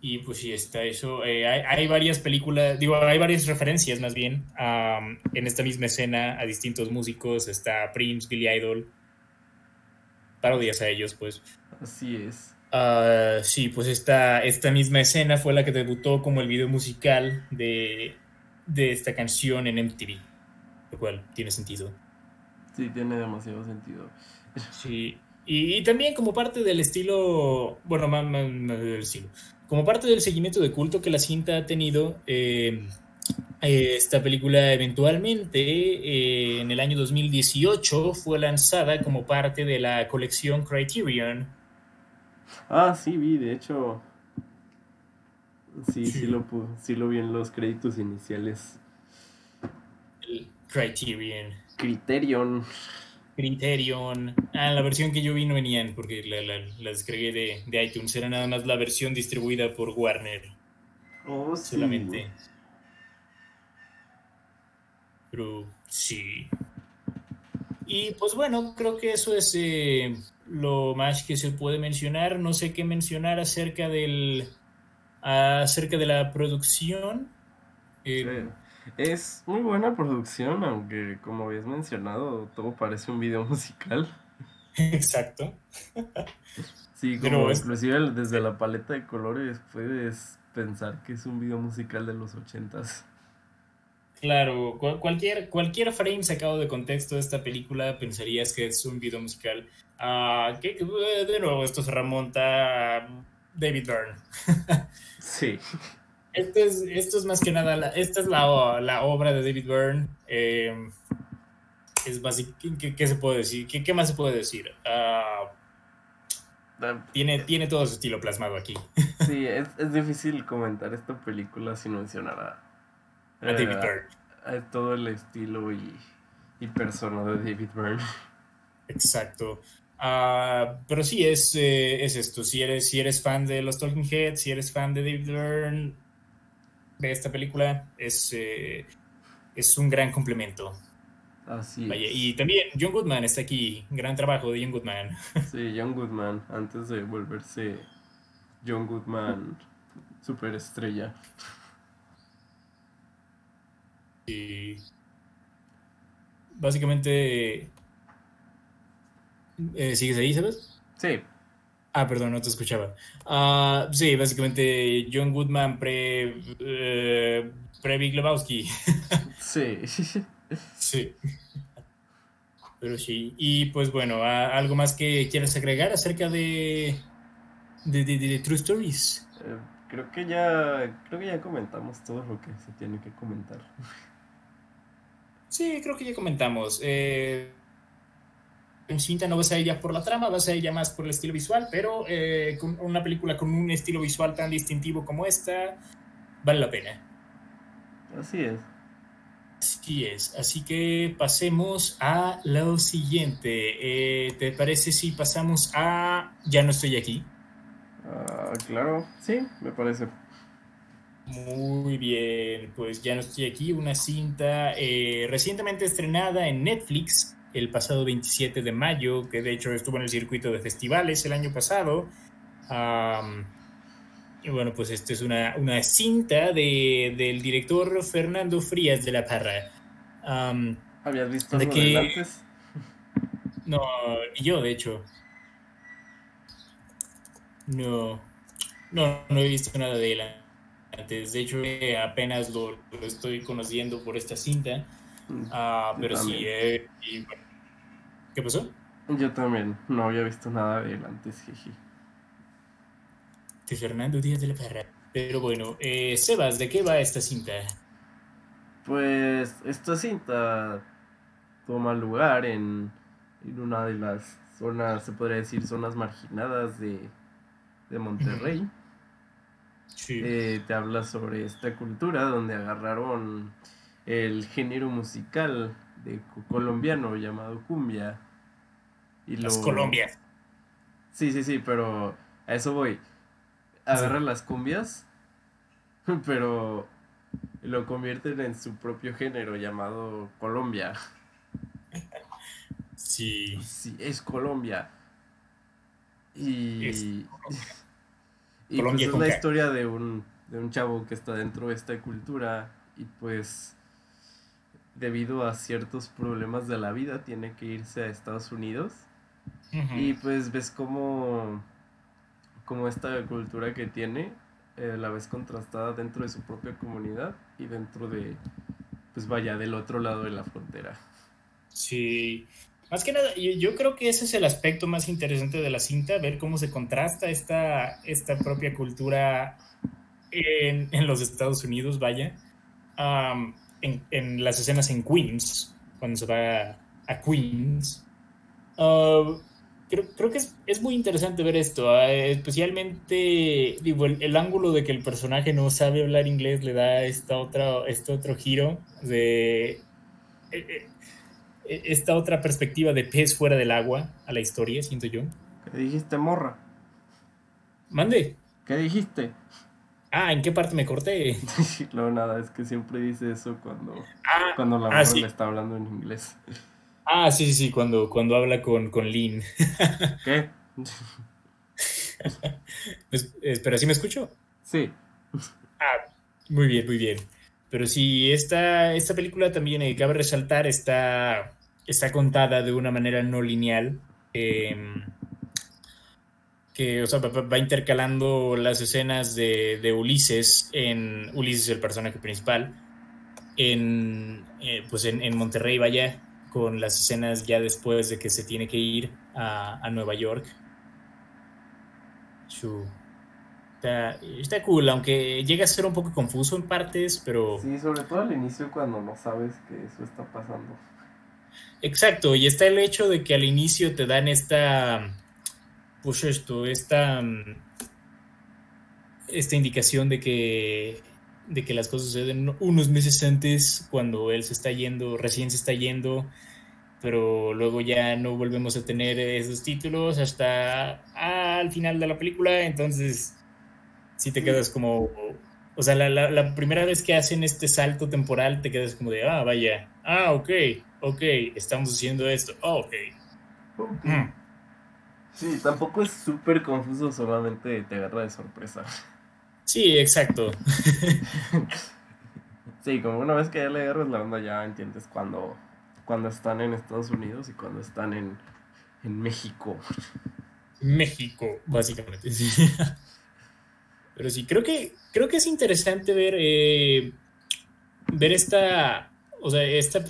Y pues sí, está eso. Hay varias películas, digo, hay varias referencias más bien en esta misma escena a distintos músicos. Está Prince, Billy Idol, parodias a ellos, pues. Así es. Sí, pues esta misma escena fue la que debutó como el video musical de esta canción en MTV, lo cual tiene sentido. Sí, tiene demasiado sentido. Sí, Y también como parte del estilo, bueno, más del estilo, como parte del seguimiento de culto que la cinta ha tenido, esta película eventualmente, en el año 2018, fue lanzada como parte de la colección Criterion. Ah, sí, vi, de hecho, sí lo vi en los créditos iniciales. El Criterion. Ah, la versión que yo vi no venían porque la descargué de iTunes. Era nada más la versión distribuida por Warner. Oh, sí. Solamente. Pero sí. Y pues bueno, creo que eso es lo más que se puede mencionar. No sé qué mencionar acerca de la producción. Sí. Es muy buena producción, aunque como habías mencionado, todo parece un video musical. Exacto. Sí, como inclusive desde la paleta de colores puedes pensar que es un video musical de los 80s. Claro, cualquier frame sacado de contexto de esta película pensarías que es un video musical. De nuevo, esto se remonta a David Byrne. Sí. Esto es más que nada, esta es la obra de David Byrne. Es básico, ¿qué se puede decir? ¿Qué más se puede decir? Tiene todo su estilo plasmado aquí. Sí, es difícil comentar esta película sin mencionar a David Byrne. A todo el estilo y persona de David Byrne. Exacto. Pero sí, es esto. Si eres fan de los Talking Heads, si eres fan de David Byrne, de esta película es un gran complemento. Así es. Y también John Goodman está aquí. Gran trabajo de John Goodman. Sí, John Goodman, antes de volverse John Goodman superestrella. Sí. Básicamente, ¿sigues ahí, sabes? Sí. Ah, perdón, no te escuchaba. Sí, básicamente John Goodman pre-Big Lebowski. Sí. Sí. Pero sí. Y pues bueno, ¿algo más que quieras agregar acerca de True Stories? Creo que ya comentamos todo lo que se tiene que comentar. Sí, creo que ya comentamos. En cinta no vas a ella por la trama, vas a ella más por el estilo visual, pero con una película con un estilo visual tan distintivo como esta, vale la pena. Así es. Así es. Así que pasemos a lo siguiente. ¿Te parece si pasamos a Ya no estoy aquí? Claro, sí, me parece. Muy bien, pues Ya no estoy aquí, una cinta recientemente estrenada en Netflix, el pasado 27 de mayo, que de hecho estuvo en el circuito de festivales el año pasado. Y bueno, pues esta es una cinta del director Fernando Frías de la Parra. ¿Habías visto de que antes? No, y yo, de hecho. No he visto nada de él antes. De hecho, apenas lo estoy conociendo por esta cinta. Pero también. Sí, y bueno. ¿Qué pasó? Yo también no había visto nada de él antes, jeje. De Fernando Díaz de la Parra. Pero bueno, Sebas, ¿de qué va esta cinta? Pues esta cinta toma lugar en una de las zonas, se podría decir, zonas marginadas de Monterrey. Sí. Te habla sobre esta cultura donde agarraron el género musical de colombiano llamado cumbia. Y las colombias. Sí, pero a eso voy. Agarran las cumbias, pero lo convierten en su propio género llamado Colombia. Sí. Sí, es Colombia. Y Colombia, pues es la historia de un chavo que está dentro de esta cultura y pues debido a ciertos problemas de la vida tiene que irse a Estados Unidos. Uh-huh. Y pues ves cómo esta cultura que tiene la ves contrastada dentro de su propia comunidad y dentro de, pues vaya, del otro lado de la frontera. Sí, Más que nada, yo creo que ese es el aspecto más interesante de la cinta, ver cómo se contrasta esta propia cultura en los Estados Unidos, vaya, en las escenas en Queens, cuando se va a Queens. Creo que es muy interesante ver esto, especialmente digo, el ángulo de que el personaje no sabe hablar inglés le da este otro giro de... esta otra perspectiva de pez fuera del agua a la historia, siento yo. ¿Qué dijiste, morra? Mande. ¿Qué dijiste? Ah, ¿en qué parte me corté? No, nada, es que siempre dice eso cuando la morra sí le está hablando en inglés. Ah, sí, cuando habla con Lynn. ¿Qué? ¿Pero sí me escucho? Sí. Ah, muy bien, muy bien. Pero sí, esta película también, cabe resaltar, está contada de una manera no lineal, que o sea, va intercalando las escenas de Ulises, el personaje principal, en Monterrey, vaya, con las escenas ya después de que se tiene que ir a Nueva York. Está cool, aunque llega a ser un poco confuso en partes, pero... Sí, sobre todo al inicio cuando no sabes que eso está pasando. Exacto, y está el hecho de que al inicio te dan esta indicación de que las cosas suceden unos meses antes, cuando él recién se está yendo, pero luego ya no volvemos a tener esos títulos hasta al final de la película, entonces... Si te quedas como... O sea, la primera vez que hacen este salto temporal te quedas como de... Ah, vaya. Ah, ok. Estamos haciendo esto. Ah, ok. Sí, tampoco es súper confuso. Solamente te agarra de sorpresa. Sí, exacto. Sí, como una vez que ya le agarras la onda ya entiendes cuando están en Estados Unidos y cuando están en México. México, básicamente, sí. Pero sí, creo que es interesante ver esta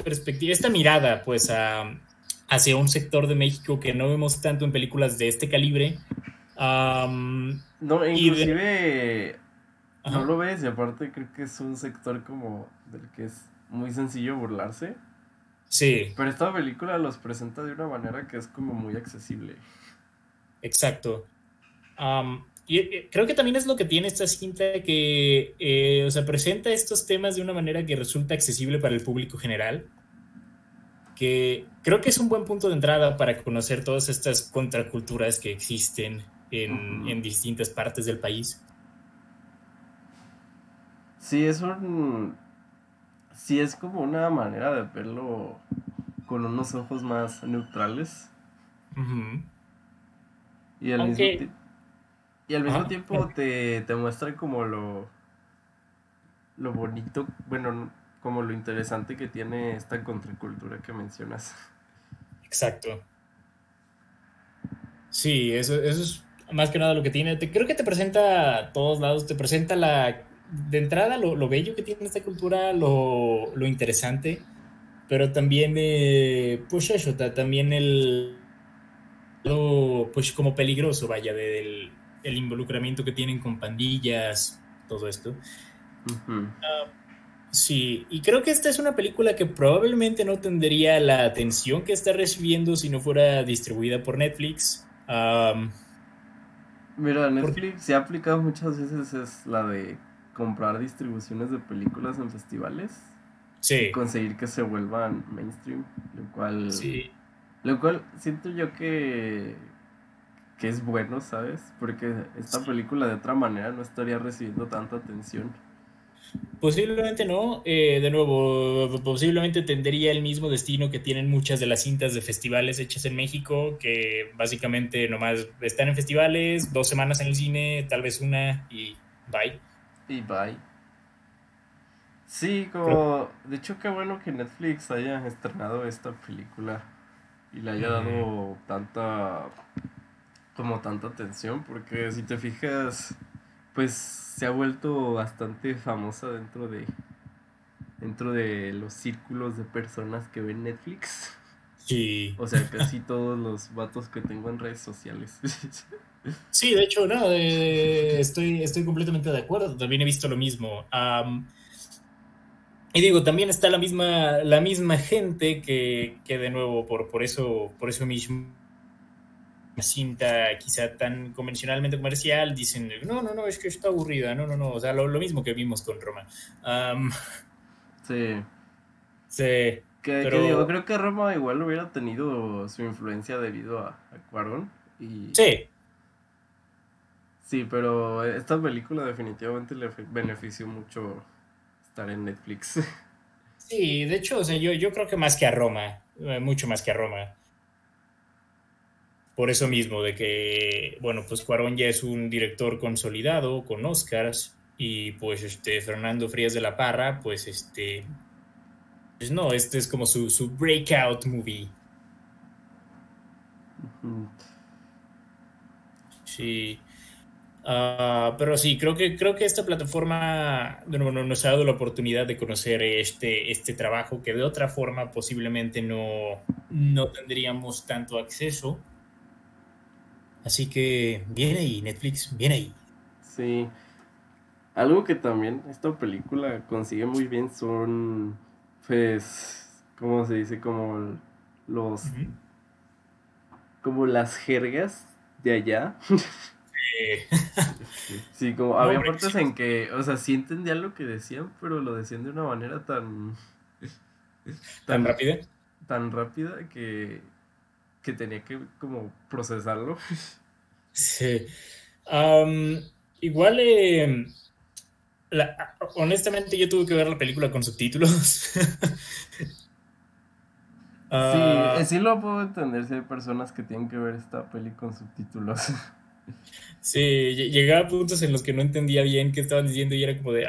perspectiva, esta mirada, pues, hacia un sector de México que no vemos tanto en películas de este calibre. No, inclusive no lo ves, y aparte creo que es un sector como del que es muy sencillo burlarse. Sí. Pero esta película los presenta de una manera que es como muy accesible. Exacto. Y creo que también es lo que tiene esta cinta que, o sea, presenta estos temas de una manera que resulta accesible para el público general, que creo que es un buen punto de entrada para conocer todas estas contraculturas que existen en distintas partes del país. Sí, es como una manera de verlo con unos ojos más neutrales. Uh-huh. Y al mismo tiempo... Y al mismo tiempo te muestra como lo bonito, bueno, como lo interesante que tiene esta contracultura que mencionas. Exacto. Sí, eso es más que nada lo que tiene. Creo que te presenta a todos lados, te presenta de entrada lo bello que tiene esta cultura, lo interesante, pero también, pues eso, también pues como peligroso, vaya, el involucramiento que tienen con pandillas, todo esto. Uh-huh. Sí, y creo que esta es una película que probablemente no tendría la atención que está recibiendo si no fuera distribuida por Netflix. Mira, Netflix se ha aplicado muchas veces, es la de comprar distribuciones de películas en festivales. Sí. Y conseguir que se vuelvan mainstream, lo cual siento yo que es bueno, ¿sabes? Porque esta película de otra manera no estaría recibiendo tanta atención. Posiblemente no, de nuevo, posiblemente tendría el mismo destino que tienen muchas de las cintas de festivales hechas en México, que básicamente nomás están en festivales, 2 semanas en el cine, tal vez una, y bye. Y bye. Sí, como... De hecho, qué bueno que Netflix haya estrenado esta película y le haya dado tanta atención, porque si te fijas, pues se ha vuelto bastante famosa dentro de los círculos de personas que ven Netflix. Sí. O sea, casi todos los vatos que tengo en redes sociales. Sí, de hecho, no, estoy completamente de acuerdo. También he visto lo mismo. Y digo, también está la misma gente que de nuevo, por eso mismo, una cinta quizá tan convencionalmente comercial, dicen, no, es que está aburrida, no, o sea, lo mismo que vimos con Roma. Sí. Sí. Pero... yo creo que Roma igual hubiera tenido su influencia debido a Cuarón. Y... Sí. Sí, pero esta película definitivamente le benefició mucho estar en Netflix. Sí, de hecho, o sea, yo creo que más que a Roma, mucho más que a Roma. Por eso mismo, de que, bueno, pues Cuarón ya es un director consolidado con Oscars y pues Fernando Frías de la Parra, pues pues no, este es como su breakout movie. Uh-huh. Sí. Pero sí, creo que esta plataforma de nuevo nos ha dado la oportunidad de conocer este trabajo que de otra forma posiblemente no tendríamos tanto acceso. Así que viene ahí, Netflix, viene ahí. Sí. Algo que también esta película consigue muy bien son... pues, ¿cómo se dice? Como los... Uh-huh. Como las jergas de allá. Sí, como había partes en que, o sea, sí entendían lo que decían, pero lo decían de una manera tan rápida. Tan rápida que tenía que como procesarlo. Sí. Igual... honestamente yo tuve que ver la película con subtítulos. Sí lo puedo entender si hay personas que tienen que ver esta peli con subtítulos. Sí, llegaba a puntos en los que no entendía bien qué estaban diciendo y era como de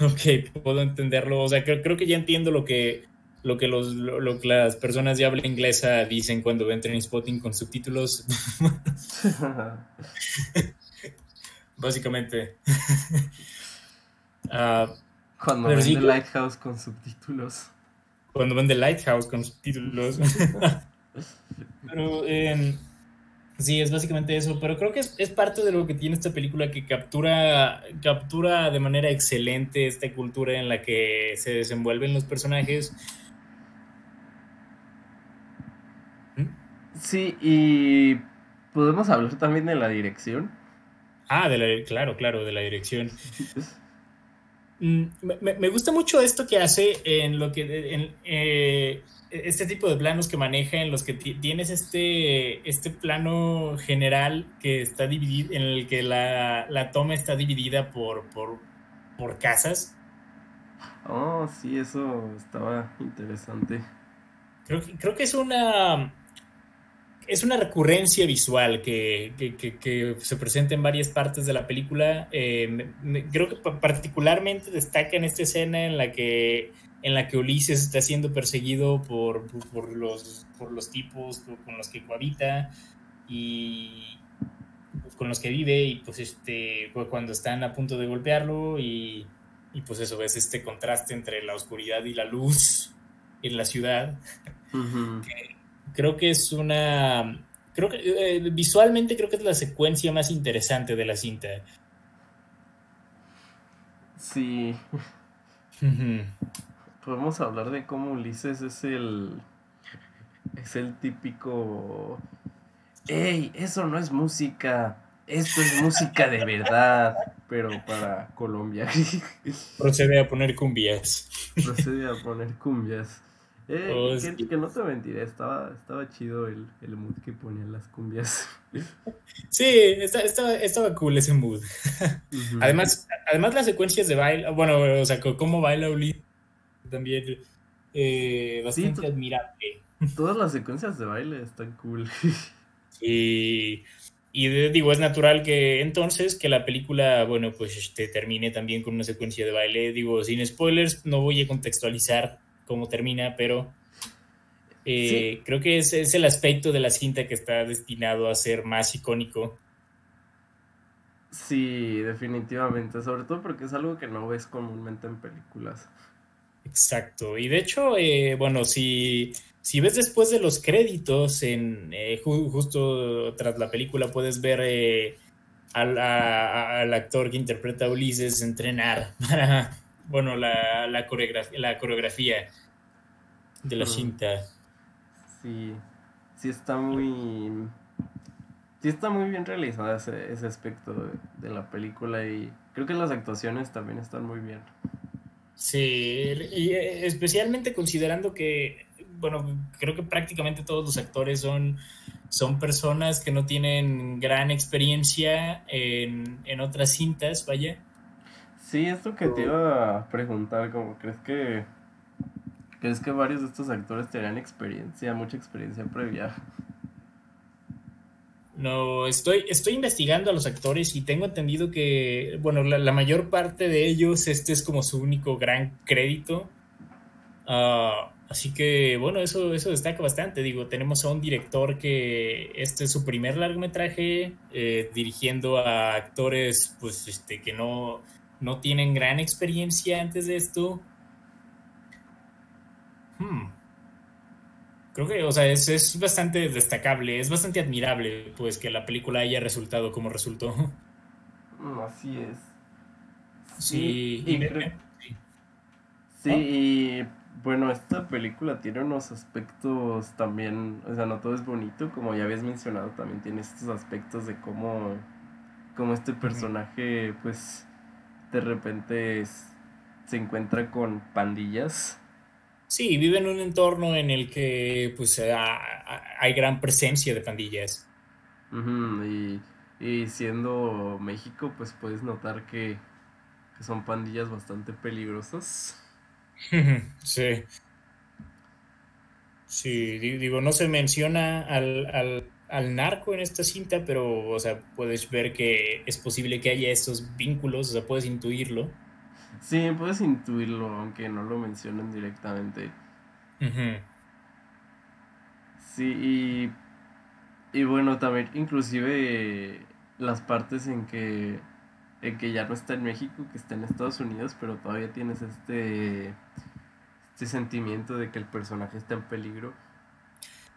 ok, puedo entenderlo. O sea, creo que ya entiendo lo que las personas de habla inglesa dicen cuando ven Trainspotting con subtítulos. Básicamente. Cuando ven The Lighthouse con subtítulos. Pero sí, es básicamente eso. Pero creo que es parte de lo que tiene esta película, que captura de manera excelente esta cultura en la que se desenvuelven los personajes. Sí, y podemos hablar también de la dirección. Claro, de la dirección. Me gusta mucho esto que hace en lo que... este tipo de planos que maneja, en los que tienes este plano general que está dividido, en el que la toma está dividida por casas. Oh, sí, eso estaba interesante. Creo que es una... es una recurrencia visual que se presenta en varias partes de la película. Creo que particularmente destaca en esta escena en la que Ulises está siendo perseguido por los tipos con los que cohabita y con los que vive, y pues cuando están a punto de golpearlo y pues eso, ves este contraste entre la oscuridad y la luz en la ciudad. Uh-huh. Visualmente creo que es la secuencia más interesante de la cinta. Sí. Podemos hablar de cómo Ulises es el típico... ¡Ey! Eso no es música. Esto es música de verdad. Pero para Colombia. Procede a poner cumbias. Que no te mentiré, estaba chido el mood que ponían las cumbias. Sí, estaba cool ese mood. Uh-huh. Además las secuencias de baile, bueno, o sea, cómo baila Ulises también, bastante admirable. Todas las secuencias de baile están cool. Y digo, es natural que entonces que la película, bueno, pues termine también con una secuencia de baile. Digo, sin spoilers, no voy a contextualizar cómo termina, pero sí. Creo que es el aspecto de la cinta que está destinado a ser más icónico. Sí, definitivamente, sobre todo porque es algo que no ves comúnmente en películas. Exacto, y de hecho, bueno, si ves después de los créditos, justo tras la película puedes ver al actor que interpreta a Ulises entrenar para, bueno, la coreografía de la cinta. Sí está muy bien realizada ese aspecto de la película, y creo que las actuaciones también están muy bien. Sí, y especialmente considerando que, bueno, creo que prácticamente todos los actores son personas que no tienen gran experiencia en otras cintas, vaya. Sí, es lo que te iba a preguntar, como ¿crees que varios de estos actores tenían mucha experiencia previa? No, estoy investigando a los actores y tengo entendido que, bueno, la mayor parte de ellos, este es como su único gran crédito. Así que, bueno, eso destaca bastante. Digo, tenemos a un director que este es su primer largometraje, dirigiendo a actores pues, que no tienen gran experiencia antes de esto. Creo que, o sea, es bastante destacable, es bastante admirable, pues, que la película haya resultado como resultó. Así es. Sí, y bueno, esta película tiene unos aspectos también, o sea, no todo es bonito, como ya habías mencionado, también tiene estos aspectos de cómo este personaje, pues, de repente se encuentra con pandillas. Sí, vive en un entorno en el que pues hay gran presencia de pandillas. Y siendo México, pues puedes notar que son pandillas bastante peligrosas. Sí. Sí, digo, no se menciona al narco en esta cinta, pero, o sea, puedes ver que es posible que haya estos vínculos, o sea, puedes intuirlo. Sí, puedes intuirlo, aunque no lo mencionen directamente. Uh-huh. Sí, y bueno, también inclusive las partes en que ya no está en México, que está en Estados Unidos, pero todavía tienes este sentimiento de que el personaje está en peligro.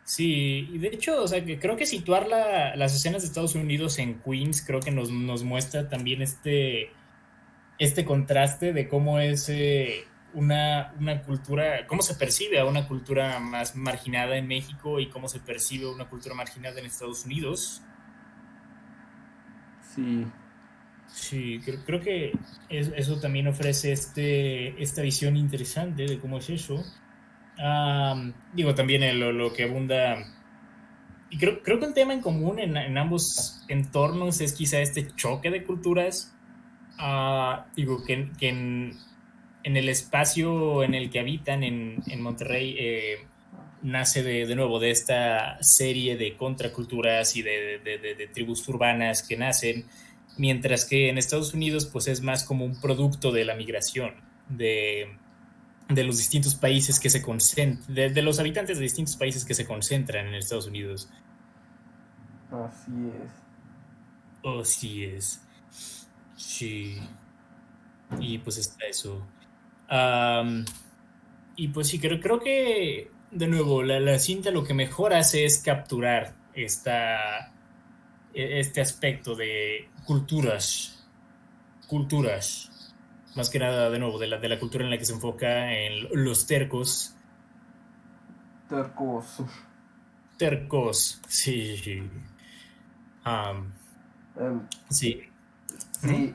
Sí, y de hecho, o sea, que creo que situar las escenas de Estados Unidos en Queens creo que nos muestra también este contraste de cómo es una cultura, cómo se percibe a una cultura más marginada en México y cómo se percibe una cultura marginada en Estados Unidos. Sí. Sí, creo que eso también ofrece esta visión interesante de cómo es eso. Digo, también lo que abunda. Y creo que el tema en común en ambos entornos es quizá este choque de culturas. Digo, que en el espacio en el que habitan en Monterrey nace de nuevo de esta serie de contraculturas y de tribus urbanas que nacen, mientras que en Estados Unidos pues es más como un producto de la migración de los distintos países que se concentran, de los habitantes de distintos países que se concentran en Estados Unidos. Así es. Sí, y pues está eso. Y pues sí, creo que, de nuevo, la cinta lo que mejor hace es capturar este aspecto de culturas, más que nada, de nuevo, de la cultura en la que se enfoca en los tercos, sí. Sí. Sí,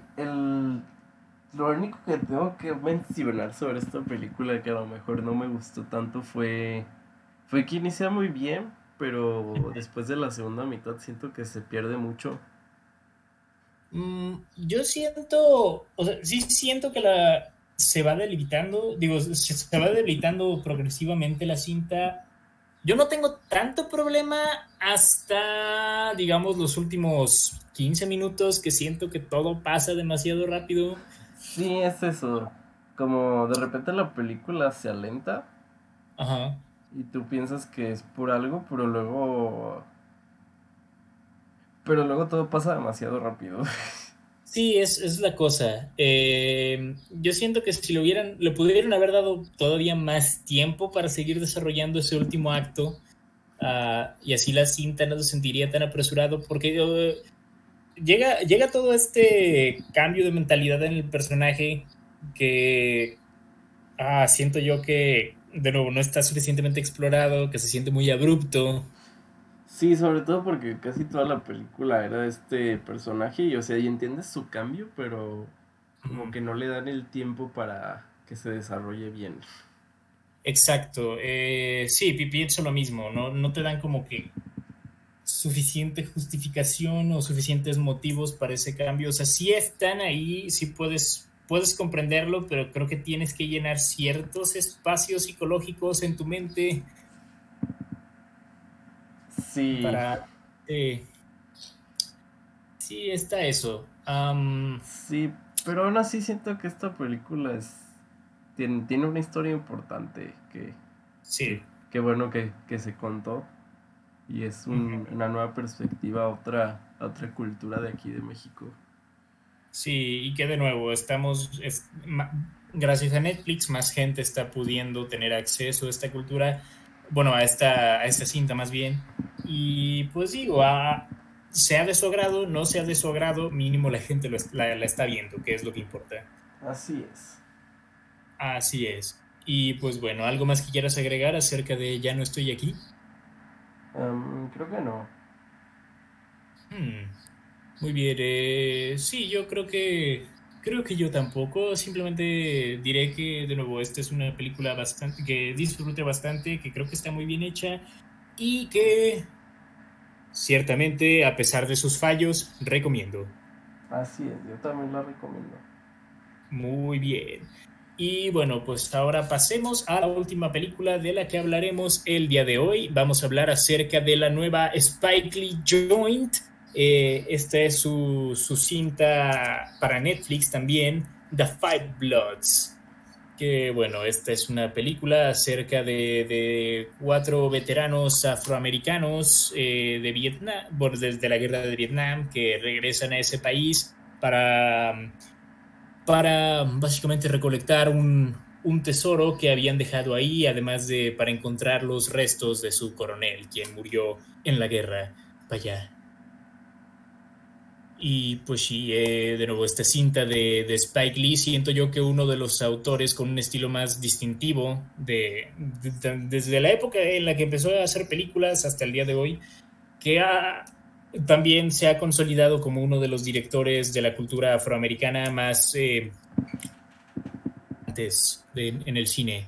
lo único que tengo que mencionar sobre esta película que a lo mejor no me gustó tanto fue que inicia muy bien, pero después de la segunda mitad siento que se pierde mucho. Yo siento, o sea, sí siento que se va debilitando, digo, se va debilitando progresivamente la cinta. Yo no tengo tanto problema hasta, digamos, los últimos 15 minutos, que siento que todo pasa demasiado rápido. Sí, es eso. Como de repente la película se alenta. Ajá. Y tú piensas que es por algo, pero luego todo pasa demasiado rápido. Sí, es la cosa. Yo siento que si le pudieron haber dado todavía más tiempo para seguir desarrollando ese último acto, y así la cinta no se sentiría tan apresurado, porque llega todo este cambio de mentalidad en el personaje que siento yo que, de nuevo, no está suficientemente explorado, que se siente muy abrupto. Sí, sobre todo porque casi toda la película era de este personaje y, o sea, y entiendes su cambio, pero como que no le dan el tiempo para que se desarrolle bien. Exacto. Sí, pienso lo mismo, ¿no? No te dan como que suficiente justificación o suficientes motivos para ese cambio. O sea, sí están ahí, sí puedes comprenderlo, pero creo que tienes que llenar ciertos espacios psicológicos en tu mente. Sí. Sí, está eso. Sí, pero aún así siento que esta película tiene una historia importante que... Sí. Qué bueno que se contó. Y es una nueva perspectiva, otra cultura de aquí de México. Sí, y que de nuevo, gracias a Netflix, más gente está pudiendo tener acceso a esta cultura... Bueno, a esta cinta más bien. Y pues digo, sea de su agrado, no sea de su agrado, mínimo la gente la está viendo, que es lo que importa. Así es. Y pues bueno, ¿algo más que quieras agregar acerca de Ya no estoy aquí? Creo que no. Muy bien. Sí, yo creo que yo tampoco, simplemente diré que, de nuevo, esta es una película bastante que disfruté bastante, que creo que está muy bien hecha y que, ciertamente, a pesar de sus fallos, recomiendo. Así es, yo también la recomiendo. Muy bien. Y bueno, pues ahora pasemos a la última película de la que hablaremos el día de hoy. Vamos a hablar acerca de la nueva Spike Lee Joint. Esta es su cinta para Netflix también, The Five Bloods, que bueno, esta es una película acerca de cuatro veteranos afroamericanos de Vietnam, bueno, desde la guerra de Vietnam, que regresan a ese país para básicamente recolectar un tesoro que habían dejado ahí, además de para encontrar los restos de su coronel, quien murió en la guerra para allá. Y pues sí, de nuevo, esta cinta de Spike Lee, siento yo que uno de los autores con un estilo más distintivo, desde la época en la que empezó a hacer películas hasta el día de hoy, que también se ha consolidado como uno de los directores de la cultura afroamericana más antes en el cine.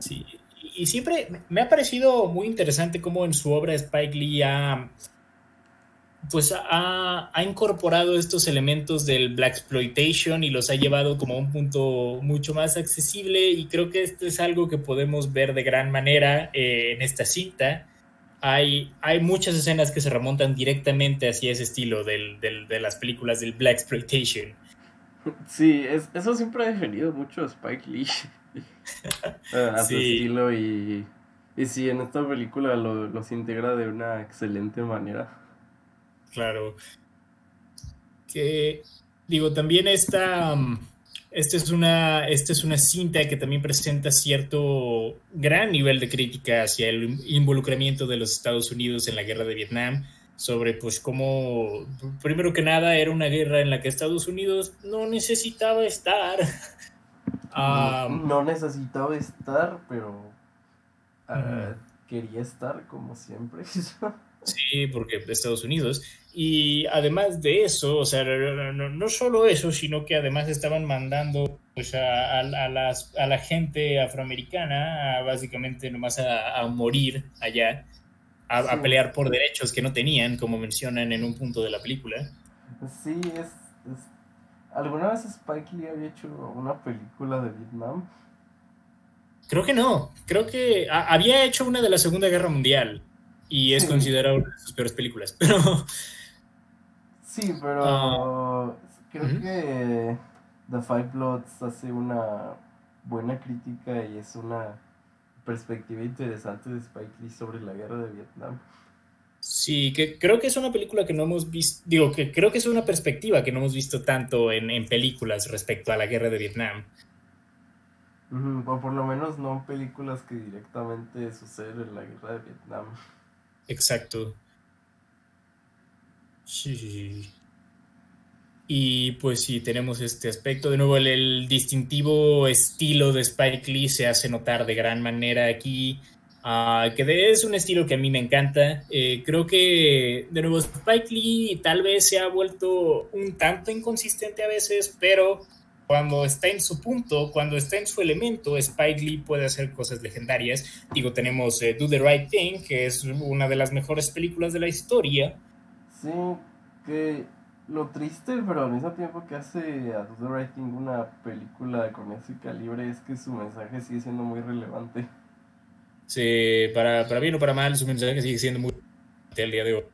Sí, y siempre me ha parecido muy interesante cómo en su obra Spike Lee ha incorporado estos elementos del blaxploitation y los ha llevado como a un punto mucho más accesible, y creo que esto es algo que podemos ver de gran manera en esta cinta. Hay muchas escenas que se remontan directamente hacia ese estilo de las películas del blaxploitation. Sí, eso siempre ha defendido mucho a Spike Lee a su estilo, y sí, en esta película los integra de una excelente manera. Claro, que digo, también esta es una cinta que también presenta cierto gran nivel de crítica hacia el involucramiento de los Estados Unidos en la guerra de Vietnam, sobre pues cómo, primero que nada, era una guerra en la que Estados Unidos no necesitaba estar. No necesitaba estar, pero quería estar, como siempre. Sí, porque Estados Unidos. Y además de eso, o sea, no solo eso, sino que además estaban mandando pues, a la gente afroamericana básicamente nomás a morir allá, a pelear por derechos que no tenían, como mencionan en un punto de la película. Sí, es... ¿Alguna vez Spike Lee había hecho una película de Vietnam? Creo que no. Creo que había hecho una de la Segunda Guerra Mundial. Y es considerado una de sus peores películas, pero... Sí, pero creo que The Five Bloods hace una buena crítica y es una perspectiva interesante de Spike Lee sobre la guerra de Vietnam. Sí, que creo que es una película que no hemos visto, digo, que creo que es una perspectiva que no hemos visto tanto en películas respecto a la guerra de Vietnam. O por lo menos no en películas que directamente suceden en la guerra de Vietnam. Exacto. Sí. Y pues sí, tenemos este aspecto. De nuevo, el distintivo estilo de Spike Lee se hace notar de gran manera aquí. Que es un estilo que a mí me encanta. Creo que, de nuevo, Spike Lee tal vez se ha vuelto un tanto inconsistente a veces, pero cuando está en su punto, cuando está en su elemento, Spike Lee puede hacer cosas legendarias. Digo, tenemos Do the Right Thing, que es una de las mejores películas de la historia. Sí, que lo triste, pero al mismo tiempo que hace a Do the Right Thing una película con ese calibre, es que su mensaje sigue siendo muy relevante. Sí, para bien o para mal, su mensaje sigue siendo muy relevante al día de hoy.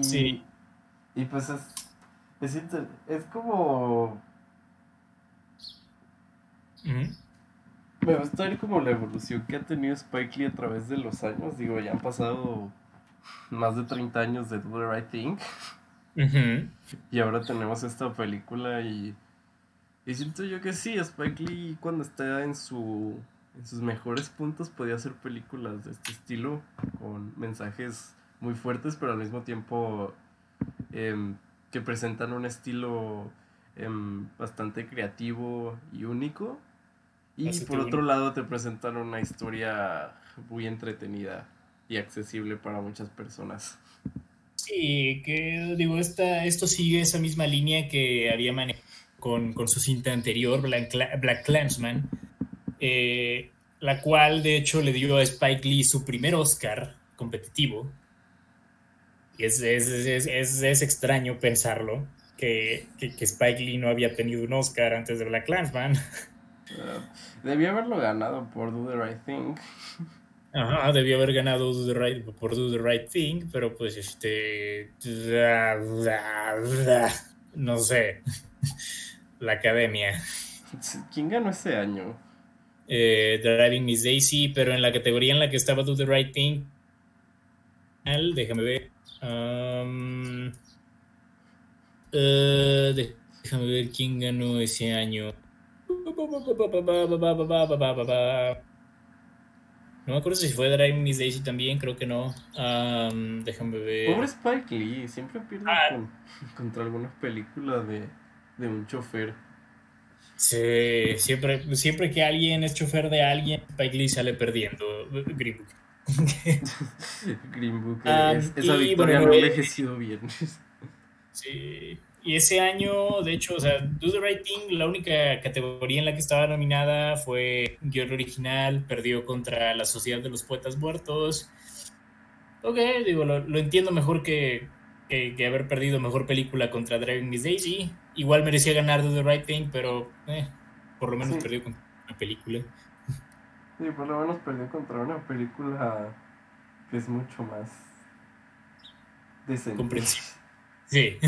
Sí, y pues es como... Me gusta ver como la evolución que ha tenido Spike Lee a través de los años. Digo, ya han pasado más de 30 años de Do the Right Thing. Y ahora tenemos esta película y siento yo que sí, Spike Lee cuando está en sus mejores puntos podía hacer películas de este estilo con mensajes muy fuertes, pero al mismo tiempo que presentan un estilo bastante creativo y único. Y así por otro lado te presentan una historia muy entretenida y accesible para muchas personas. Sí, que digo, esto sigue esa misma línea que había manejado con su cinta anterior, Black Klansman, la cual de hecho le dio a Spike Lee su primer Oscar competitivo. Y es extraño pensarlo, que Spike Lee no había tenido un Oscar antes de Black Klansman. Debió haberlo ganado por Do the Right Thing. Ajá, debió haber ganado por Do the Right Thing, pero pues no sé, la academia. ¿Quién ganó ese año? Driving Miss Daisy, pero en la categoría en la que estaba Do the Right Thing, déjame ver. Déjame ver quién ganó ese año. No me acuerdo si fue Driving Miss Daisy también, creo que no. Déjame ver. Pobre Spike Lee, siempre pierde contra algunas películas de un chofer. Sí, siempre que alguien es chofer de alguien, Spike Lee sale perdiendo. Green Book. Green Book, esa victoria no ha envejecido bien. Sí. Y ese año, de hecho, o sea, Do the Right Thing, la única categoría en la que estaba nominada fue guion original, perdió contra La Sociedad de los Poetas Muertos. Ok, digo, lo entiendo mejor que haber perdido mejor película contra Driving Miss Daisy. Igual merecía ganar Do the Right Thing, pero por lo menos perdió contra una película. Sí, por lo menos perdió contra una película que es mucho más decente. Comprensible. Sí.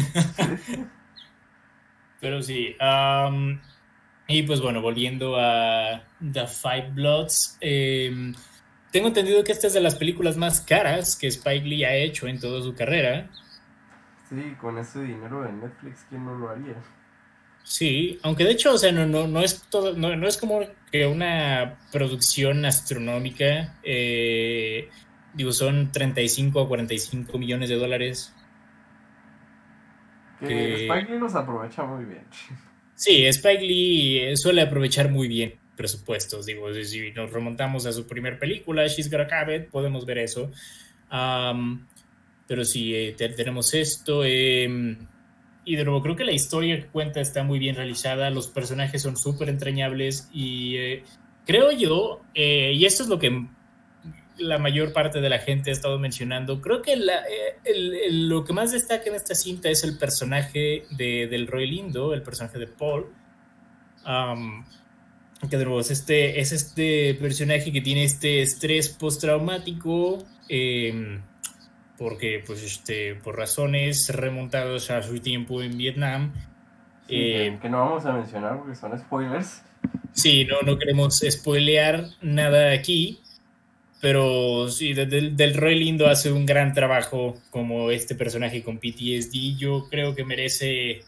Pero sí. Y pues bueno, volviendo a The Five Bloods. Tengo entendido que esta es de las películas más caras que Spike Lee ha hecho en toda su carrera. Sí, con ese dinero de Netflix, ¿quién no lo haría? Sí, aunque de hecho, o sea, no es como que una producción astronómica. Digo, son 35 a 45 millones de dólares. Que Spike Lee los aprovecha muy bien. Sí, Spike Lee suele aprovechar muy bien presupuestos. Digo, si nos remontamos a su primer película, She's Gotta Have It, podemos ver eso. Pero sí, tenemos esto. Y de nuevo, creo que la historia que cuenta está muy bien realizada. Los personajes son súper entrañables. Y creo yo, y esto es lo que la mayor parte de la gente ha estado mencionando, creo que lo que más destaca en esta cinta es el personaje de Delroy Lindo, el personaje de Paul, que de nuevo es este personaje que tiene este estrés postraumático, porque pues por razones remontadas a su tiempo en Vietnam, sí, que no vamos a mencionar porque son spoilers. Sí, no queremos spoilear nada aquí. Pero sí, Delroy Lindo hace un gran trabajo como este personaje con PTSD. Yo creo que merece,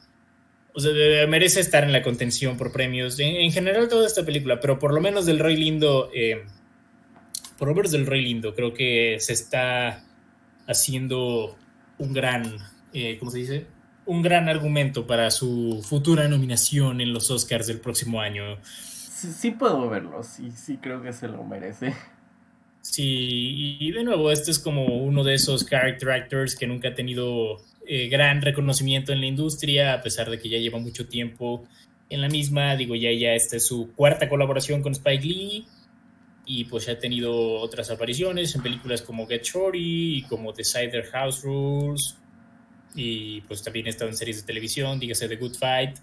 o sea, merece estar en la contención por premios. En general toda esta película, pero por lo menos Delroy Lindo, creo que se está haciendo un gran, ¿cómo se dice? Un gran argumento para su futura nominación en los Oscars del próximo año. Sí, sí puedo verlo, sí creo que se lo merece. Sí, y de nuevo, este es como uno de esos character actors que nunca ha tenido gran reconocimiento en la industria, a pesar de que ya lleva mucho tiempo en la misma. Digo, ya esta es su cuarta colaboración con Spike Lee, y pues ya ha tenido otras apariciones en películas como Get Shorty y como The Cider House Rules, y pues también ha estado en series de televisión, dígase The Good Fight.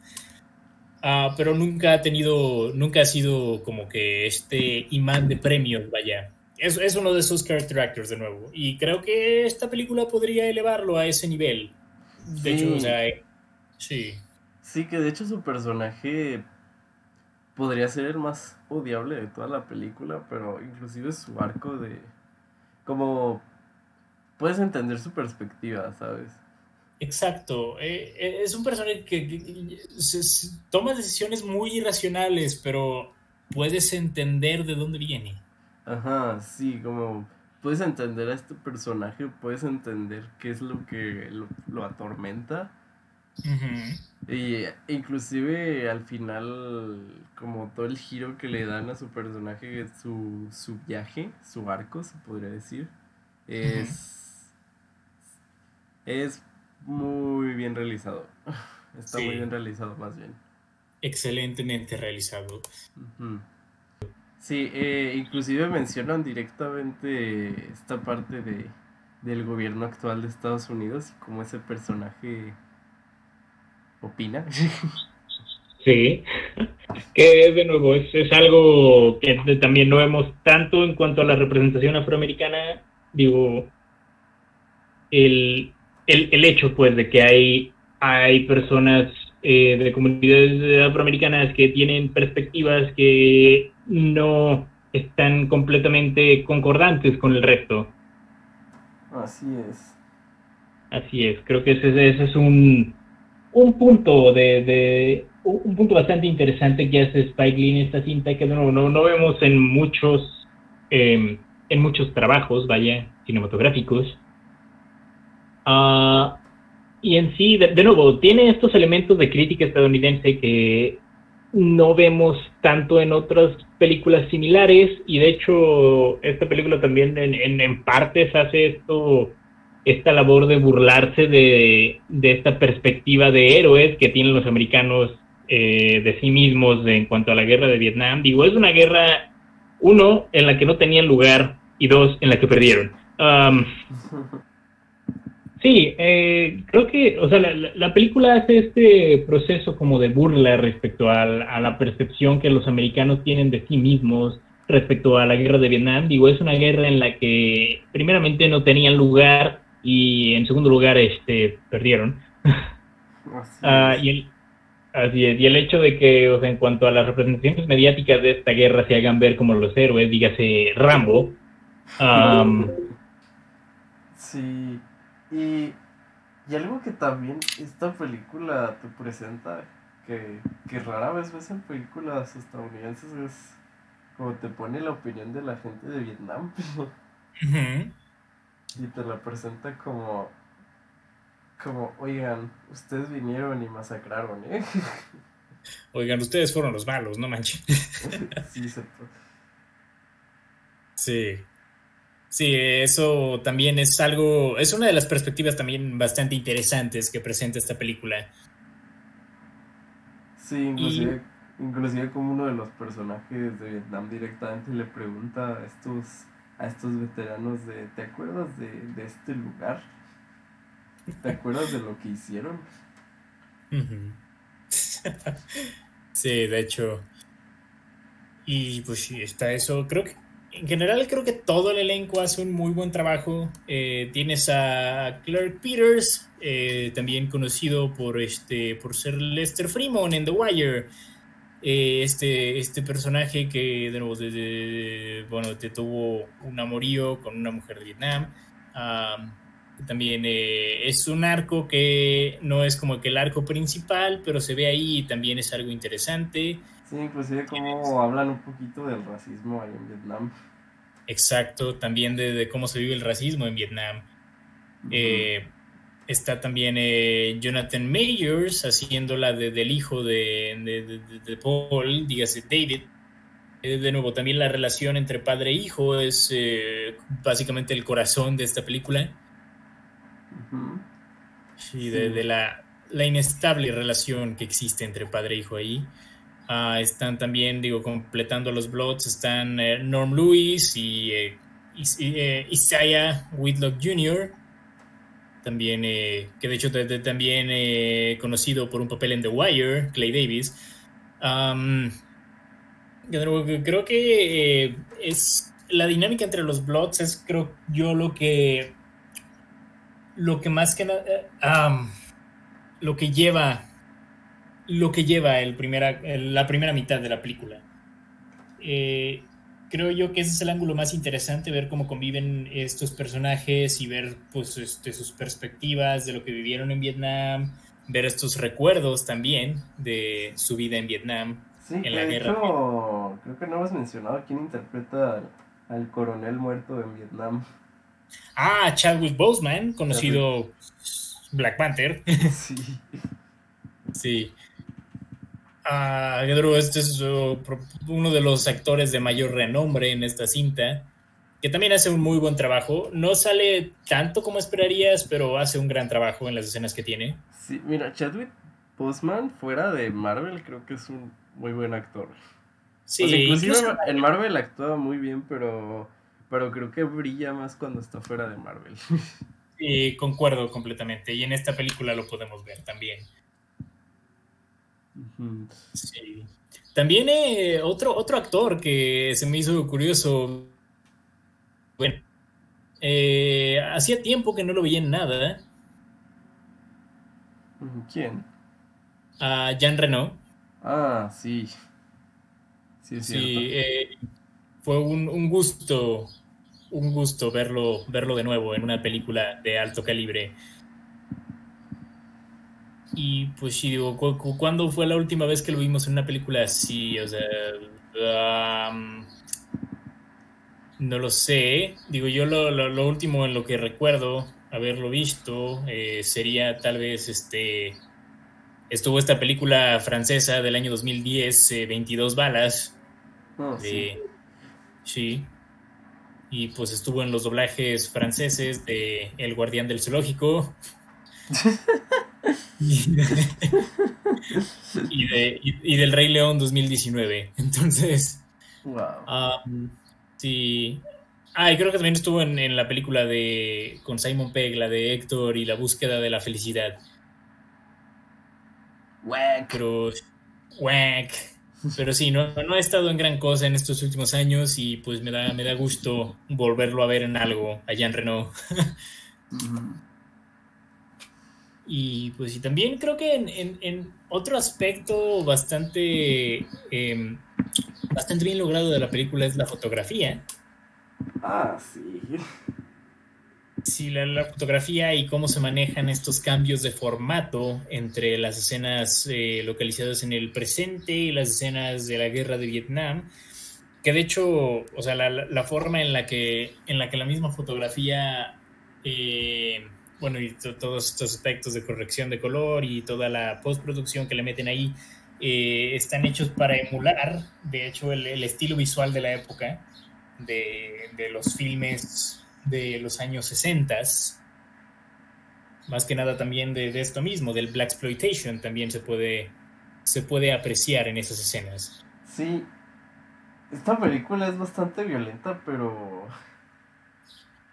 Pero nunca ha sido como que este imán de premios, vaya. Es uno de sus character actors de nuevo. Y creo que esta película podría elevarlo a ese nivel. De hecho, o sea, sí. Sí, que de hecho su personaje podría ser el más odiable de toda la película, pero inclusive su arco de... como... puedes entender su perspectiva, ¿sabes? Exacto. Es un personaje que toma decisiones muy irracionales, pero puedes entender de dónde viene. Ajá, sí, como puedes entender a este personaje, puedes entender qué es lo que lo atormenta. Uh-huh. Y inclusive al final, como todo el giro que le dan a su personaje, su viaje, su arco, se podría decir, es muy bien realizado. Está muy bien realizado, más bien. Excelentemente realizado. Uh-huh. Sí, inclusive mencionan directamente esta parte del gobierno actual de Estados Unidos y cómo ese personaje opina. Sí, que de nuevo es algo que también no vemos tanto en cuanto a la representación afroamericana. Digo, el hecho pues de que hay personas de comunidades afroamericanas que tienen perspectivas que no están completamente concordantes con el resto. Así es, creo que ese es un punto un punto bastante interesante que hace Spike Lee en esta cinta, que no vemos en muchos trabajos, vaya, cinematográficos. Y en sí, de nuevo, tiene estos elementos de crítica estadounidense que no vemos tanto en otras películas similares, y de hecho esta película también en partes hace esta labor de burlarse de esta perspectiva de héroes que tienen los americanos de sí mismos en cuanto a la guerra de Vietnam. Digo, es una guerra, uno, en la que no tenían lugar, y dos, en la que perdieron. Sí, creo que, o sea, la película hace este proceso como de burla respecto a la percepción que los americanos tienen de sí mismos respecto a la guerra de Vietnam. Digo, es una guerra en la que primeramente no tenían lugar y en segundo lugar perdieron. Así es, y el hecho de que, o sea, en cuanto a las representaciones mediáticas de esta guerra se hagan ver como los héroes, dígase Rambo. Sí. Y algo que también esta película te presenta, que rara vez ves en películas estadounidenses, es como te pone la opinión de la gente de Vietnam. Uh-huh. Y te la presenta como, oigan, ustedes vinieron y masacraron, ¿eh? Oigan, ustedes fueron los malos, no manchen. Sí. Sí, eso también es algo, es una de las perspectivas también bastante interesantes que presenta esta película. Sí, inclusive como uno de los personajes de Vietnam directamente le pregunta a estos veteranos de, ¿te acuerdas de este lugar? ¿Te acuerdas de lo que hicieron? Uh-huh. Sí, de hecho. Y pues sí, está eso, creo que en general creo que todo el elenco hace un muy buen trabajo. Tienes a Clark Peters, también conocido por ser Lester Freeman en The Wire. este personaje que de nuevo te tuvo un amorío con una mujer de Vietnam. También es un arco que no es como que el arco principal, pero se ve ahí y también es algo interesante. Sí, inclusive como hablan un poquito del racismo ahí en Vietnam. Exacto, también de cómo se vive el racismo en Vietnam. Uh-huh. Está también Jonathan Majors haciéndola del hijo de Paul, dígase David. De nuevo, también la relación entre padre e hijo es básicamente el corazón de esta película. Uh-huh. Sí, de la inestable relación que existe entre padre e hijo ahí. Están también, completando los blots, están Norm Lewis y Isaiah Whitlock Jr., también, que de hecho también conocido por un papel en The Wire, Clay Davis. Creo que es la dinámica entre los blots, es creo yo lo que más que nada lo que lleva la primera mitad de la película. Creo yo que ese es el ángulo más interesante, ver cómo conviven estos personajes y ver pues, sus perspectivas de lo que vivieron en Vietnam, ver estos recuerdos también de su vida en Vietnam, sí, en la guerra. Hecho, creo que no hemos mencionado quién interpreta al coronel muerto en Vietnam. Chadwick Boseman, conocido Black Panther. Sí. Sí. Este es uno de los actores de mayor renombre en esta cinta, que también hace un muy buen trabajo. No sale tanto como esperarías, pero hace un gran trabajo en las escenas que tiene. Sí, mira, Chadwick Boseman fuera de Marvel creo que es un muy buen actor. Sí, o sea, inclusive en Marvel actúa muy bien, pero creo que brilla más cuando está fuera de Marvel. Sí, concuerdo completamente, y en esta película lo podemos ver también. Sí. También otro actor que se me hizo curioso. Bueno, hacía tiempo que no lo veía en nada. ¿Quién? Jean Reno. Sí. Sí, es cierto. Fue un gusto verlo de nuevo en una película de alto calibre. Y pues sí, ¿cuándo fue la última vez que lo vimos en una película así? O sea, no lo sé. Yo lo último en lo que recuerdo haberlo visto sería tal vez estuvo esta película francesa del año 2010, 22 balas. Sí. Y pues estuvo en los doblajes franceses de El Guardián del Zoológico. y del Rey León 2019. Entonces, wow. Sí. Y creo que también estuvo en la película con Simon Pegg, la de Héctor y la búsqueda de la felicidad. Pero sí, no he estado en gran cosa en estos últimos años y pues me da gusto volverlo a ver en algo allá en Renault. Y pues y también creo que en otro aspecto bastante bien logrado de la película es la fotografía. Sí, la fotografía y cómo se manejan estos cambios de formato entre las escenas localizadas en el presente y las escenas de la guerra de Vietnam, que de hecho, o sea, la forma en la que la misma fotografía y todos estos aspectos de corrección de color y toda la postproducción que le meten ahí están hechos para emular, de hecho, el estilo visual de la época de los filmes de los años 60. Más que nada también de esto mismo, del blaxploitation, también se puede apreciar en esas escenas. Sí, esta película es bastante violenta, pero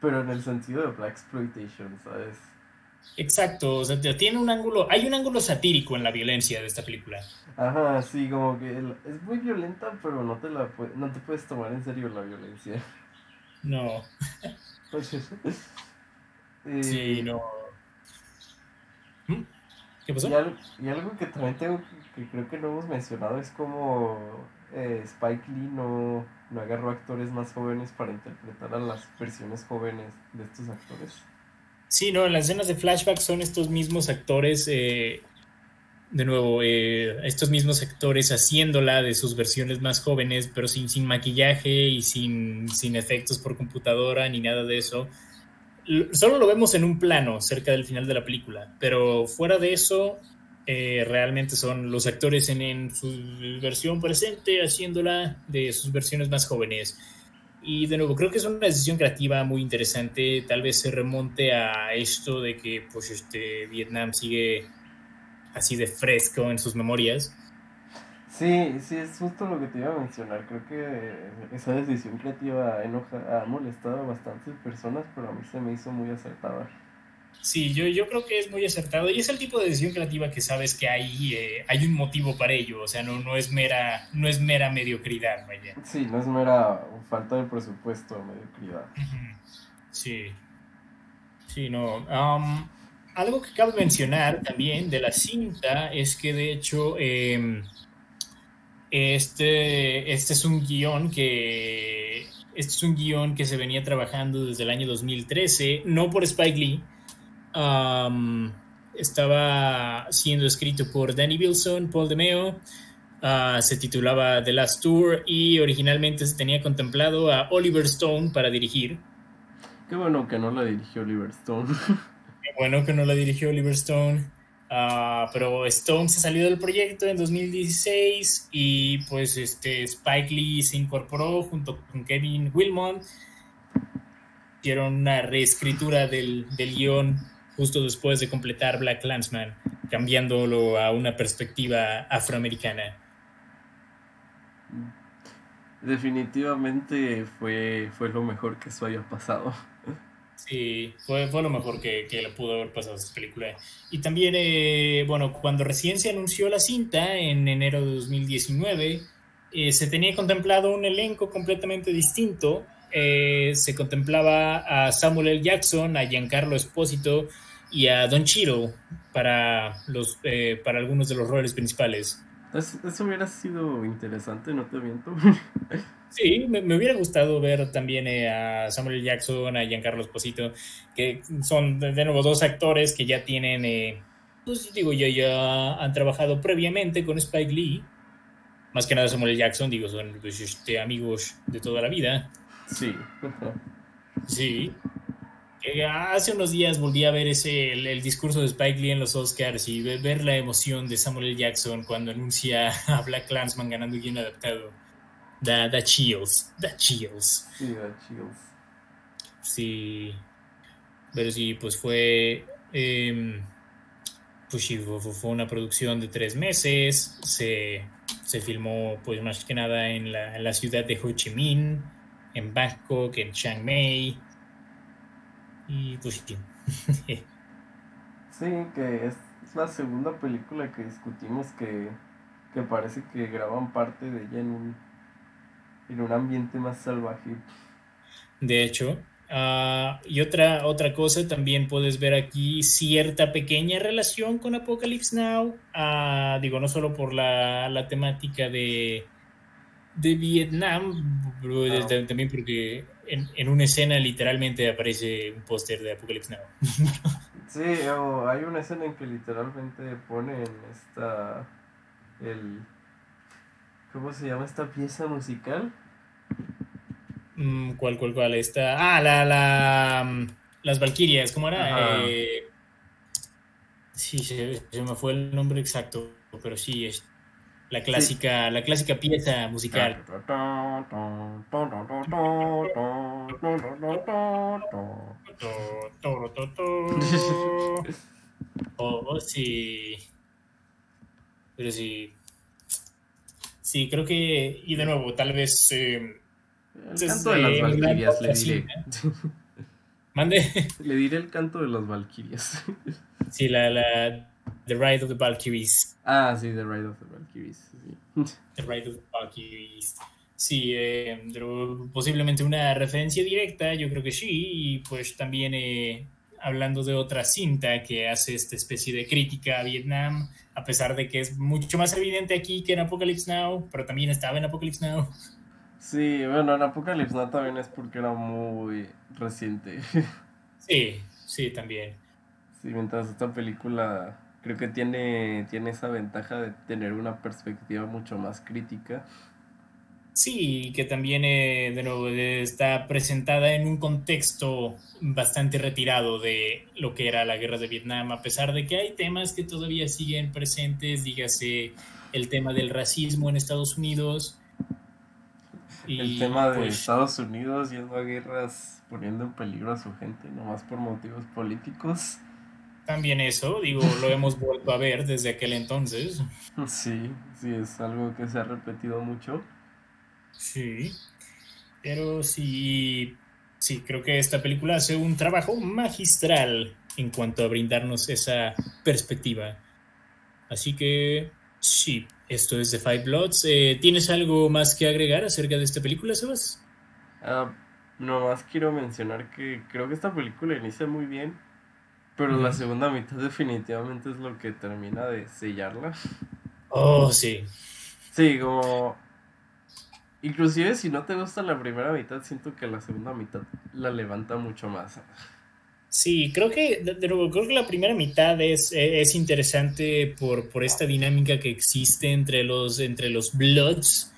en el sentido de blaxploitation, ¿sabes? Exacto, o sea, tiene hay un ángulo satírico en la violencia de esta película. Ajá, sí, como que es muy violenta, pero no te puedes tomar en serio la violencia. No. Sí, no. ¿Qué pasó? Y algo que también que creo que no hemos mencionado es como Spike Lee no agarró actores más jóvenes para interpretar a las versiones jóvenes de estos actores. Sí, no, en las escenas de flashback son estos mismos actores, de nuevo, estos mismos actores haciéndola de sus versiones más jóvenes, pero sin maquillaje y sin efectos por computadora ni nada de eso. Solo lo vemos en un plano cerca del final de la película, pero fuera de eso, realmente son los actores en su versión presente haciéndola de sus versiones más jóvenes. Y de nuevo, creo que es una decisión creativa muy interesante. Tal vez se remonte a esto de que pues, Vietnam sigue así de fresco en sus memorias. Sí, es justo lo que te iba a mencionar. Creo que esa decisión creativa ha molestado a bastantes personas, pero a mí se me hizo muy acertada. Sí, yo creo que es muy acertado. Y es el tipo de decisión creativa que sabes que hay un motivo para ello. O sea, no es mera mediocridad, vaya. Sí, no es mera falta de presupuesto, mediocridad. Sí. Sí, no. Algo que cabe mencionar también de la cinta es que, de hecho, este es un guión que se venía trabajando desde el año 2013, no por Spike Lee. Estaba siendo escrito por Danny Bilson, Paul DeMeo, se titulaba The Last Tour y originalmente se tenía contemplado a Oliver Stone para dirigir. Qué bueno que no la dirigió Oliver Stone. Pero Stone se salió del proyecto en 2016 y pues Spike Lee se incorporó junto con Kevin Wilmot. Hicieron una reescritura del guión justo después de completar Black Klansman, cambiándolo a una perspectiva afroamericana. Definitivamente fue lo mejor que eso haya pasado. Sí, fue lo mejor que le pudo haber pasado a esta película. Y también, cuando recién se anunció la cinta, en enero de 2019, se tenía contemplado un elenco completamente distinto. Se contemplaba a Samuel L. Jackson, a Giancarlo Esposito y a Don Chiro para algunos de los roles principales. Eso hubiera sido interesante, no te miento. Sí, me hubiera gustado ver también a Samuel L. Jackson, a Giancarlo Esposito, que son de nuevo dos actores que ya tienen, ya han trabajado previamente con Spike Lee. Más que nada Samuel L. Jackson, son amigos de toda la vida. Sí. Sí. Hace unos días volví a ver el discurso de Spike Lee en los Oscars y ver la emoción de Samuel L. Jackson cuando anuncia a Black Klansman ganando guion adaptado. Da chills. Da chills. Sí, da chills. Sí. Pero sí, pues fue... fue una producción de 3 meses. Se filmó, pues, más que nada en la ciudad de Ho Chi Minh, en Bangkok, en Chiang Mai y pues sí. Sí, que es la segunda película que discutimos que parece que graban parte de ella en un ambiente más salvaje. De hecho, y otra cosa, también puedes ver aquí cierta pequeña relación con Apocalypse Now, no solo por la temática de Vietnam, también porque en una escena literalmente aparece un póster de Apocalypse Now. Sí, hay una escena en que literalmente ponen ¿cómo se llama esta pieza musical? ¿Cuál? Esta, las Valquirias, ¿cómo era? Sí, se me fue el nombre exacto, pero sí, es la clásica pieza musical. Oh, sí. Pero sí. Sí, creo que... Y de nuevo, tal vez... el canto de las Valquirias, le diré. ¿Mande? Le diré el canto de las Valquirias. Sí, The Ride of the Valkyries. Ah, sí, The Ride of the Valkyries. Sí. The Ride of the Valkyries. Sí, posiblemente una referencia directa, yo creo que sí. Y pues también hablando de otra cinta que hace esta especie de crítica a Vietnam, a pesar de que es mucho más evidente aquí que en Apocalypse Now, pero también estaba en Apocalypse Now. Sí, bueno, en Apocalypse Now también es porque era muy reciente. Sí, sí, también. Sí, mientras esta película creo que tiene esa ventaja de tener una perspectiva mucho más crítica. Sí, que también de nuevo está presentada en un contexto bastante retirado de lo que era la guerra de Vietnam, a pesar de que hay temas que todavía siguen presentes, dígase el tema del racismo en Estados Unidos. El tema de Estados Unidos yendo a guerras, poniendo en peligro a su gente, nomás por motivos políticos. También eso, digo, lo hemos vuelto a ver desde aquel entonces. Sí, sí, es algo que se ha repetido mucho. Sí, pero sí, creo que esta película hace un trabajo magistral en cuanto a brindarnos esa perspectiva. Así que sí, esto es The Five Bloods. ¿Tienes algo más que agregar acerca de esta película, Sebas? Nomás quiero mencionar que creo que esta película inicia muy bien, pero la segunda mitad definitivamente es lo que termina de sellarla. Oh, sí. Sí, como... Inclusive si no te gusta la primera mitad, siento que la segunda mitad la levanta mucho más. Sí, creo que la primera mitad es interesante por esta dinámica que existe entre los Bloods.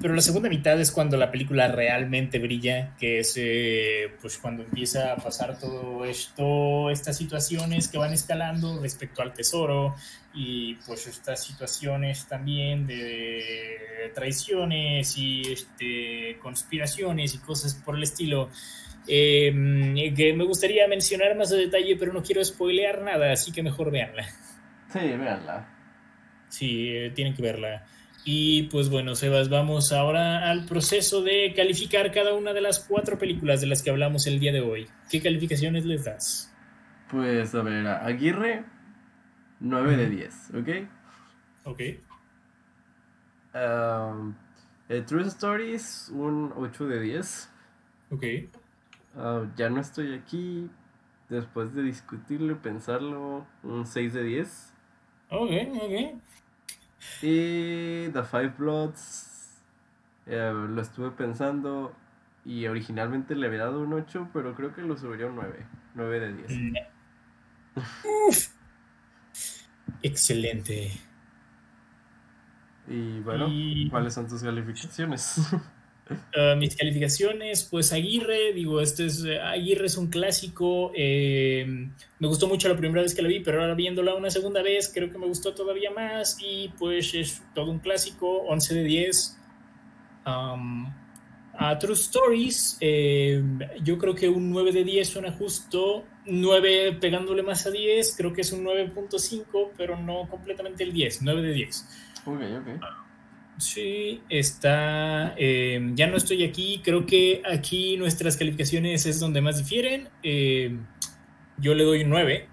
Pero la segunda mitad es cuando la película realmente brilla, que es pues cuando empieza a pasar todo esto, estas situaciones que van escalando respecto al tesoro y pues estas situaciones también de traiciones y conspiraciones y cosas por el estilo, que me gustaría mencionar más a detalle, pero no quiero spoilear nada, así que mejor véanla. Sí, véanla. Sí, tienen que verla. Y pues bueno, Sebas, vamos ahora al proceso de calificar cada una de las 4 películas de las que hablamos el día de hoy. ¿Qué calificaciones les das? Pues a ver, Aguirre, 9 de 10, ¿ok? Ok. True Stories, un 8 de 10. Ok. Ya no estoy aquí, después de discutirlo, pensarlo, un 6 de 10. Ok, ok. Y The Five Bloods, lo estuve pensando y originalmente le había dado un 8, pero creo que lo subiría un 9 de 10. Excelente. Y bueno, ¿cuáles son tus calificaciones? Mis calificaciones, pues Aguirre, digo, Aguirre es un clásico, me gustó mucho la primera vez que la vi, pero ahora viéndola una segunda vez creo que me gustó todavía más y pues es todo un clásico, 11 de 10. A True Stories, yo creo que un 9 de 10 suena justo, 9 pegándole más a 10, creo que es un 9.5, pero no completamente el 10, 9 de 10. Ok. Sí, está. Ya no estoy aquí. Creo que aquí nuestras calificaciones es donde más difieren. Yo le doy un 9.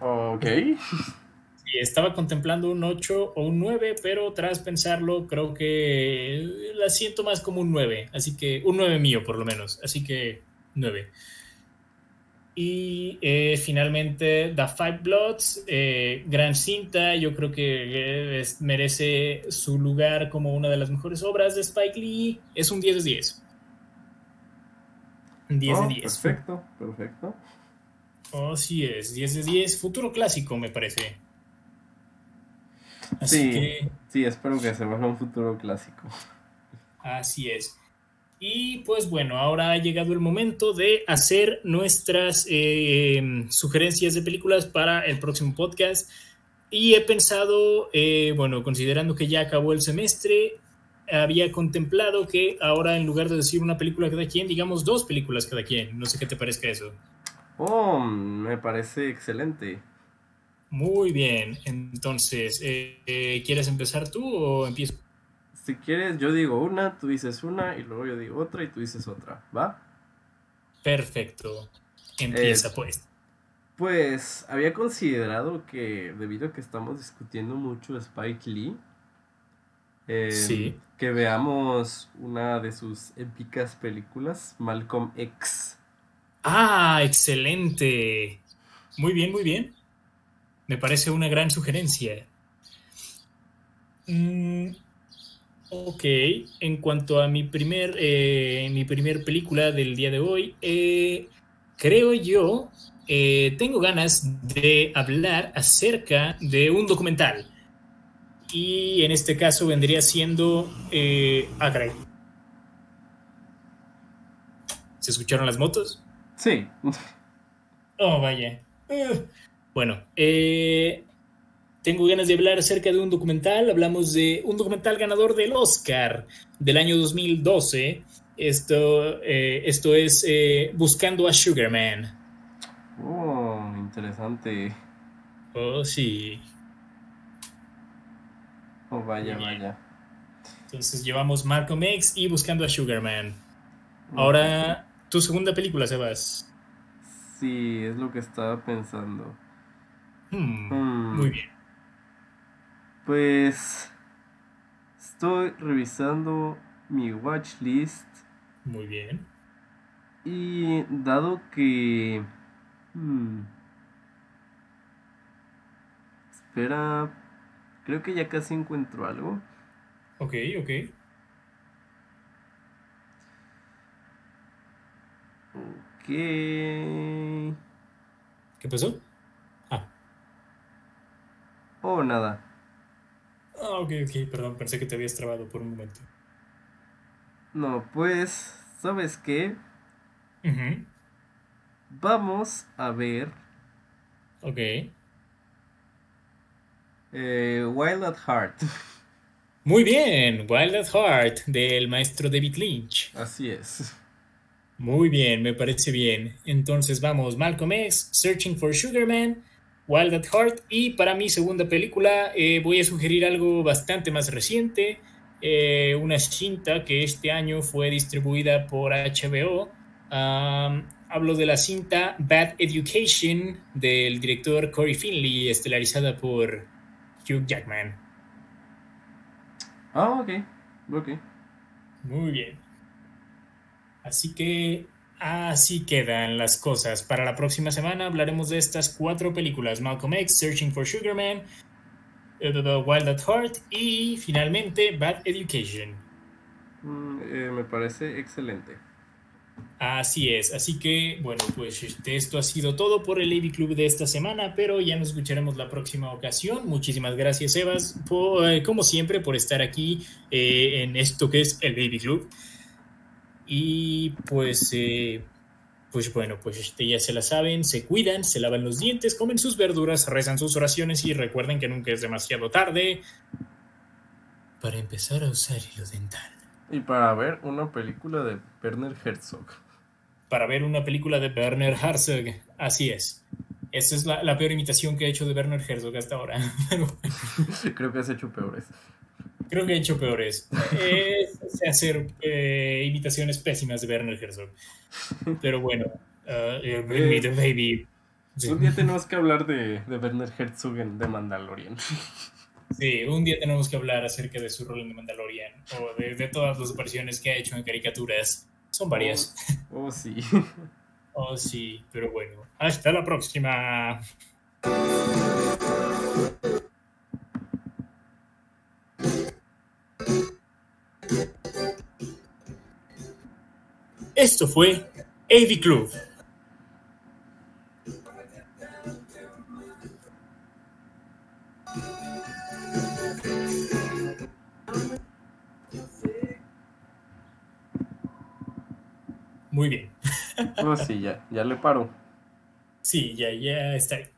Ok. Sí, estaba contemplando un 8 o un 9, pero tras pensarlo, creo que la siento más como un 9. Así que un 9 mío, por lo menos. Así que 9. Y finalmente The Five Bloods, gran cinta, yo creo que merece su lugar como una de las mejores obras de Spike Lee, es un 10 de 10. 10 de 10. Perfecto. Oh, sí es, 10 de 10, futuro clásico me parece. Así sí, que... sí, espero que se vuelva un futuro clásico. Así es. Y pues bueno, ahora ha llegado el momento de hacer nuestras sugerencias de películas para el próximo podcast. Y he pensado, bueno, considerando que ya acabó el semestre, había contemplado que ahora en lugar de decir una película cada quien, digamos 2 películas cada quien. No sé qué te parezca eso. Oh, me parece excelente. Muy bien, entonces, ¿quieres empezar tú o empiezo? Si quieres, yo digo una, tú dices una, y luego yo digo otra y tú dices otra, ¿va? Perfecto. Empieza, pues. Pues, había considerado que, debido a que estamos discutiendo mucho Spike Lee, sí, que veamos una de sus épicas películas, Malcolm X. Ah, excelente. Muy bien, muy bien. Me parece una gran sugerencia. Ok, en cuanto a mi primer película del día de hoy, creo yo, tengo ganas de hablar acerca de un documental. Y en este caso vendría siendo... caray. ¿Se escucharon las motos? Sí. Oh, vaya. Bueno, tengo ganas de hablar acerca de un documental. Hablamos de un documental ganador del Oscar del año 2012. Esto es Buscando a Sugar Man. Oh, interesante. Oh, sí. Oh, vaya, vaya. Entonces llevamos Malcolm X y Buscando a Sugar Man. Ahora, tu segunda película, Sebas. Sí, es lo que estaba pensando. Muy bien. Pues estoy revisando mi watch list. Muy bien. Y dado que... Espera... Creo que ya casi encuentro algo. Ok. Ok. ¿Qué pasó? Ah. Oh, nada. Ah, ok, perdón, pensé que te habías trabado por un momento. No, pues, ¿sabes qué? Uh-huh. Vamos a ver. Ok. Wild at Heart. Muy bien, Wild at Heart del maestro David Lynch. Así es. Muy bien, me parece bien. Entonces vamos, Malcolm X, Searching for Sugar Man, Wild at Heart. Y para mi segunda película voy a sugerir algo bastante más reciente, una cinta que este año fue distribuida por HBO. Hablo de la cinta Bad Education del director Corey Finley, estelarizada por Hugh Jackman. Ah, ok. Muy bien. Así que así quedan las cosas. Para la próxima semana hablaremos de estas 4 películas: Malcolm X, Searching for Sugar Man, Wild at Heart y finalmente Bad Education. Me parece excelente. Así es, así que bueno, pues esto ha sido todo por el AV Club de esta semana, pero ya nos escucharemos la próxima ocasión. Muchísimas gracias, Sebas, como siempre, por estar aquí en esto que es el AV Club. Y pues bueno, pues ya se la saben, se cuidan, se lavan los dientes, comen sus verduras, rezan sus oraciones y recuerden que nunca es demasiado tarde para empezar a usar hilo dental. Y para ver una película de Werner Herzog. Así es. Esta es la peor imitación que he hecho de Werner Herzog hasta ahora. Creo que has hecho peores. Sé hacer imitaciones pésimas de Werner Herzog. Pero bueno, the baby. Sí. Un día tenemos que hablar de Werner Herzog en The Mandalorian. Sí, un día tenemos que hablar acerca de su rol en The Mandalorian o de todas las apariciones que ha hecho en caricaturas. Son varias. Oh, sí. Oh, sí, pero bueno. ¡Hasta la próxima! Esto fue AV Club. Muy bien. Oh, sí, ya le paro. Sí, ya está.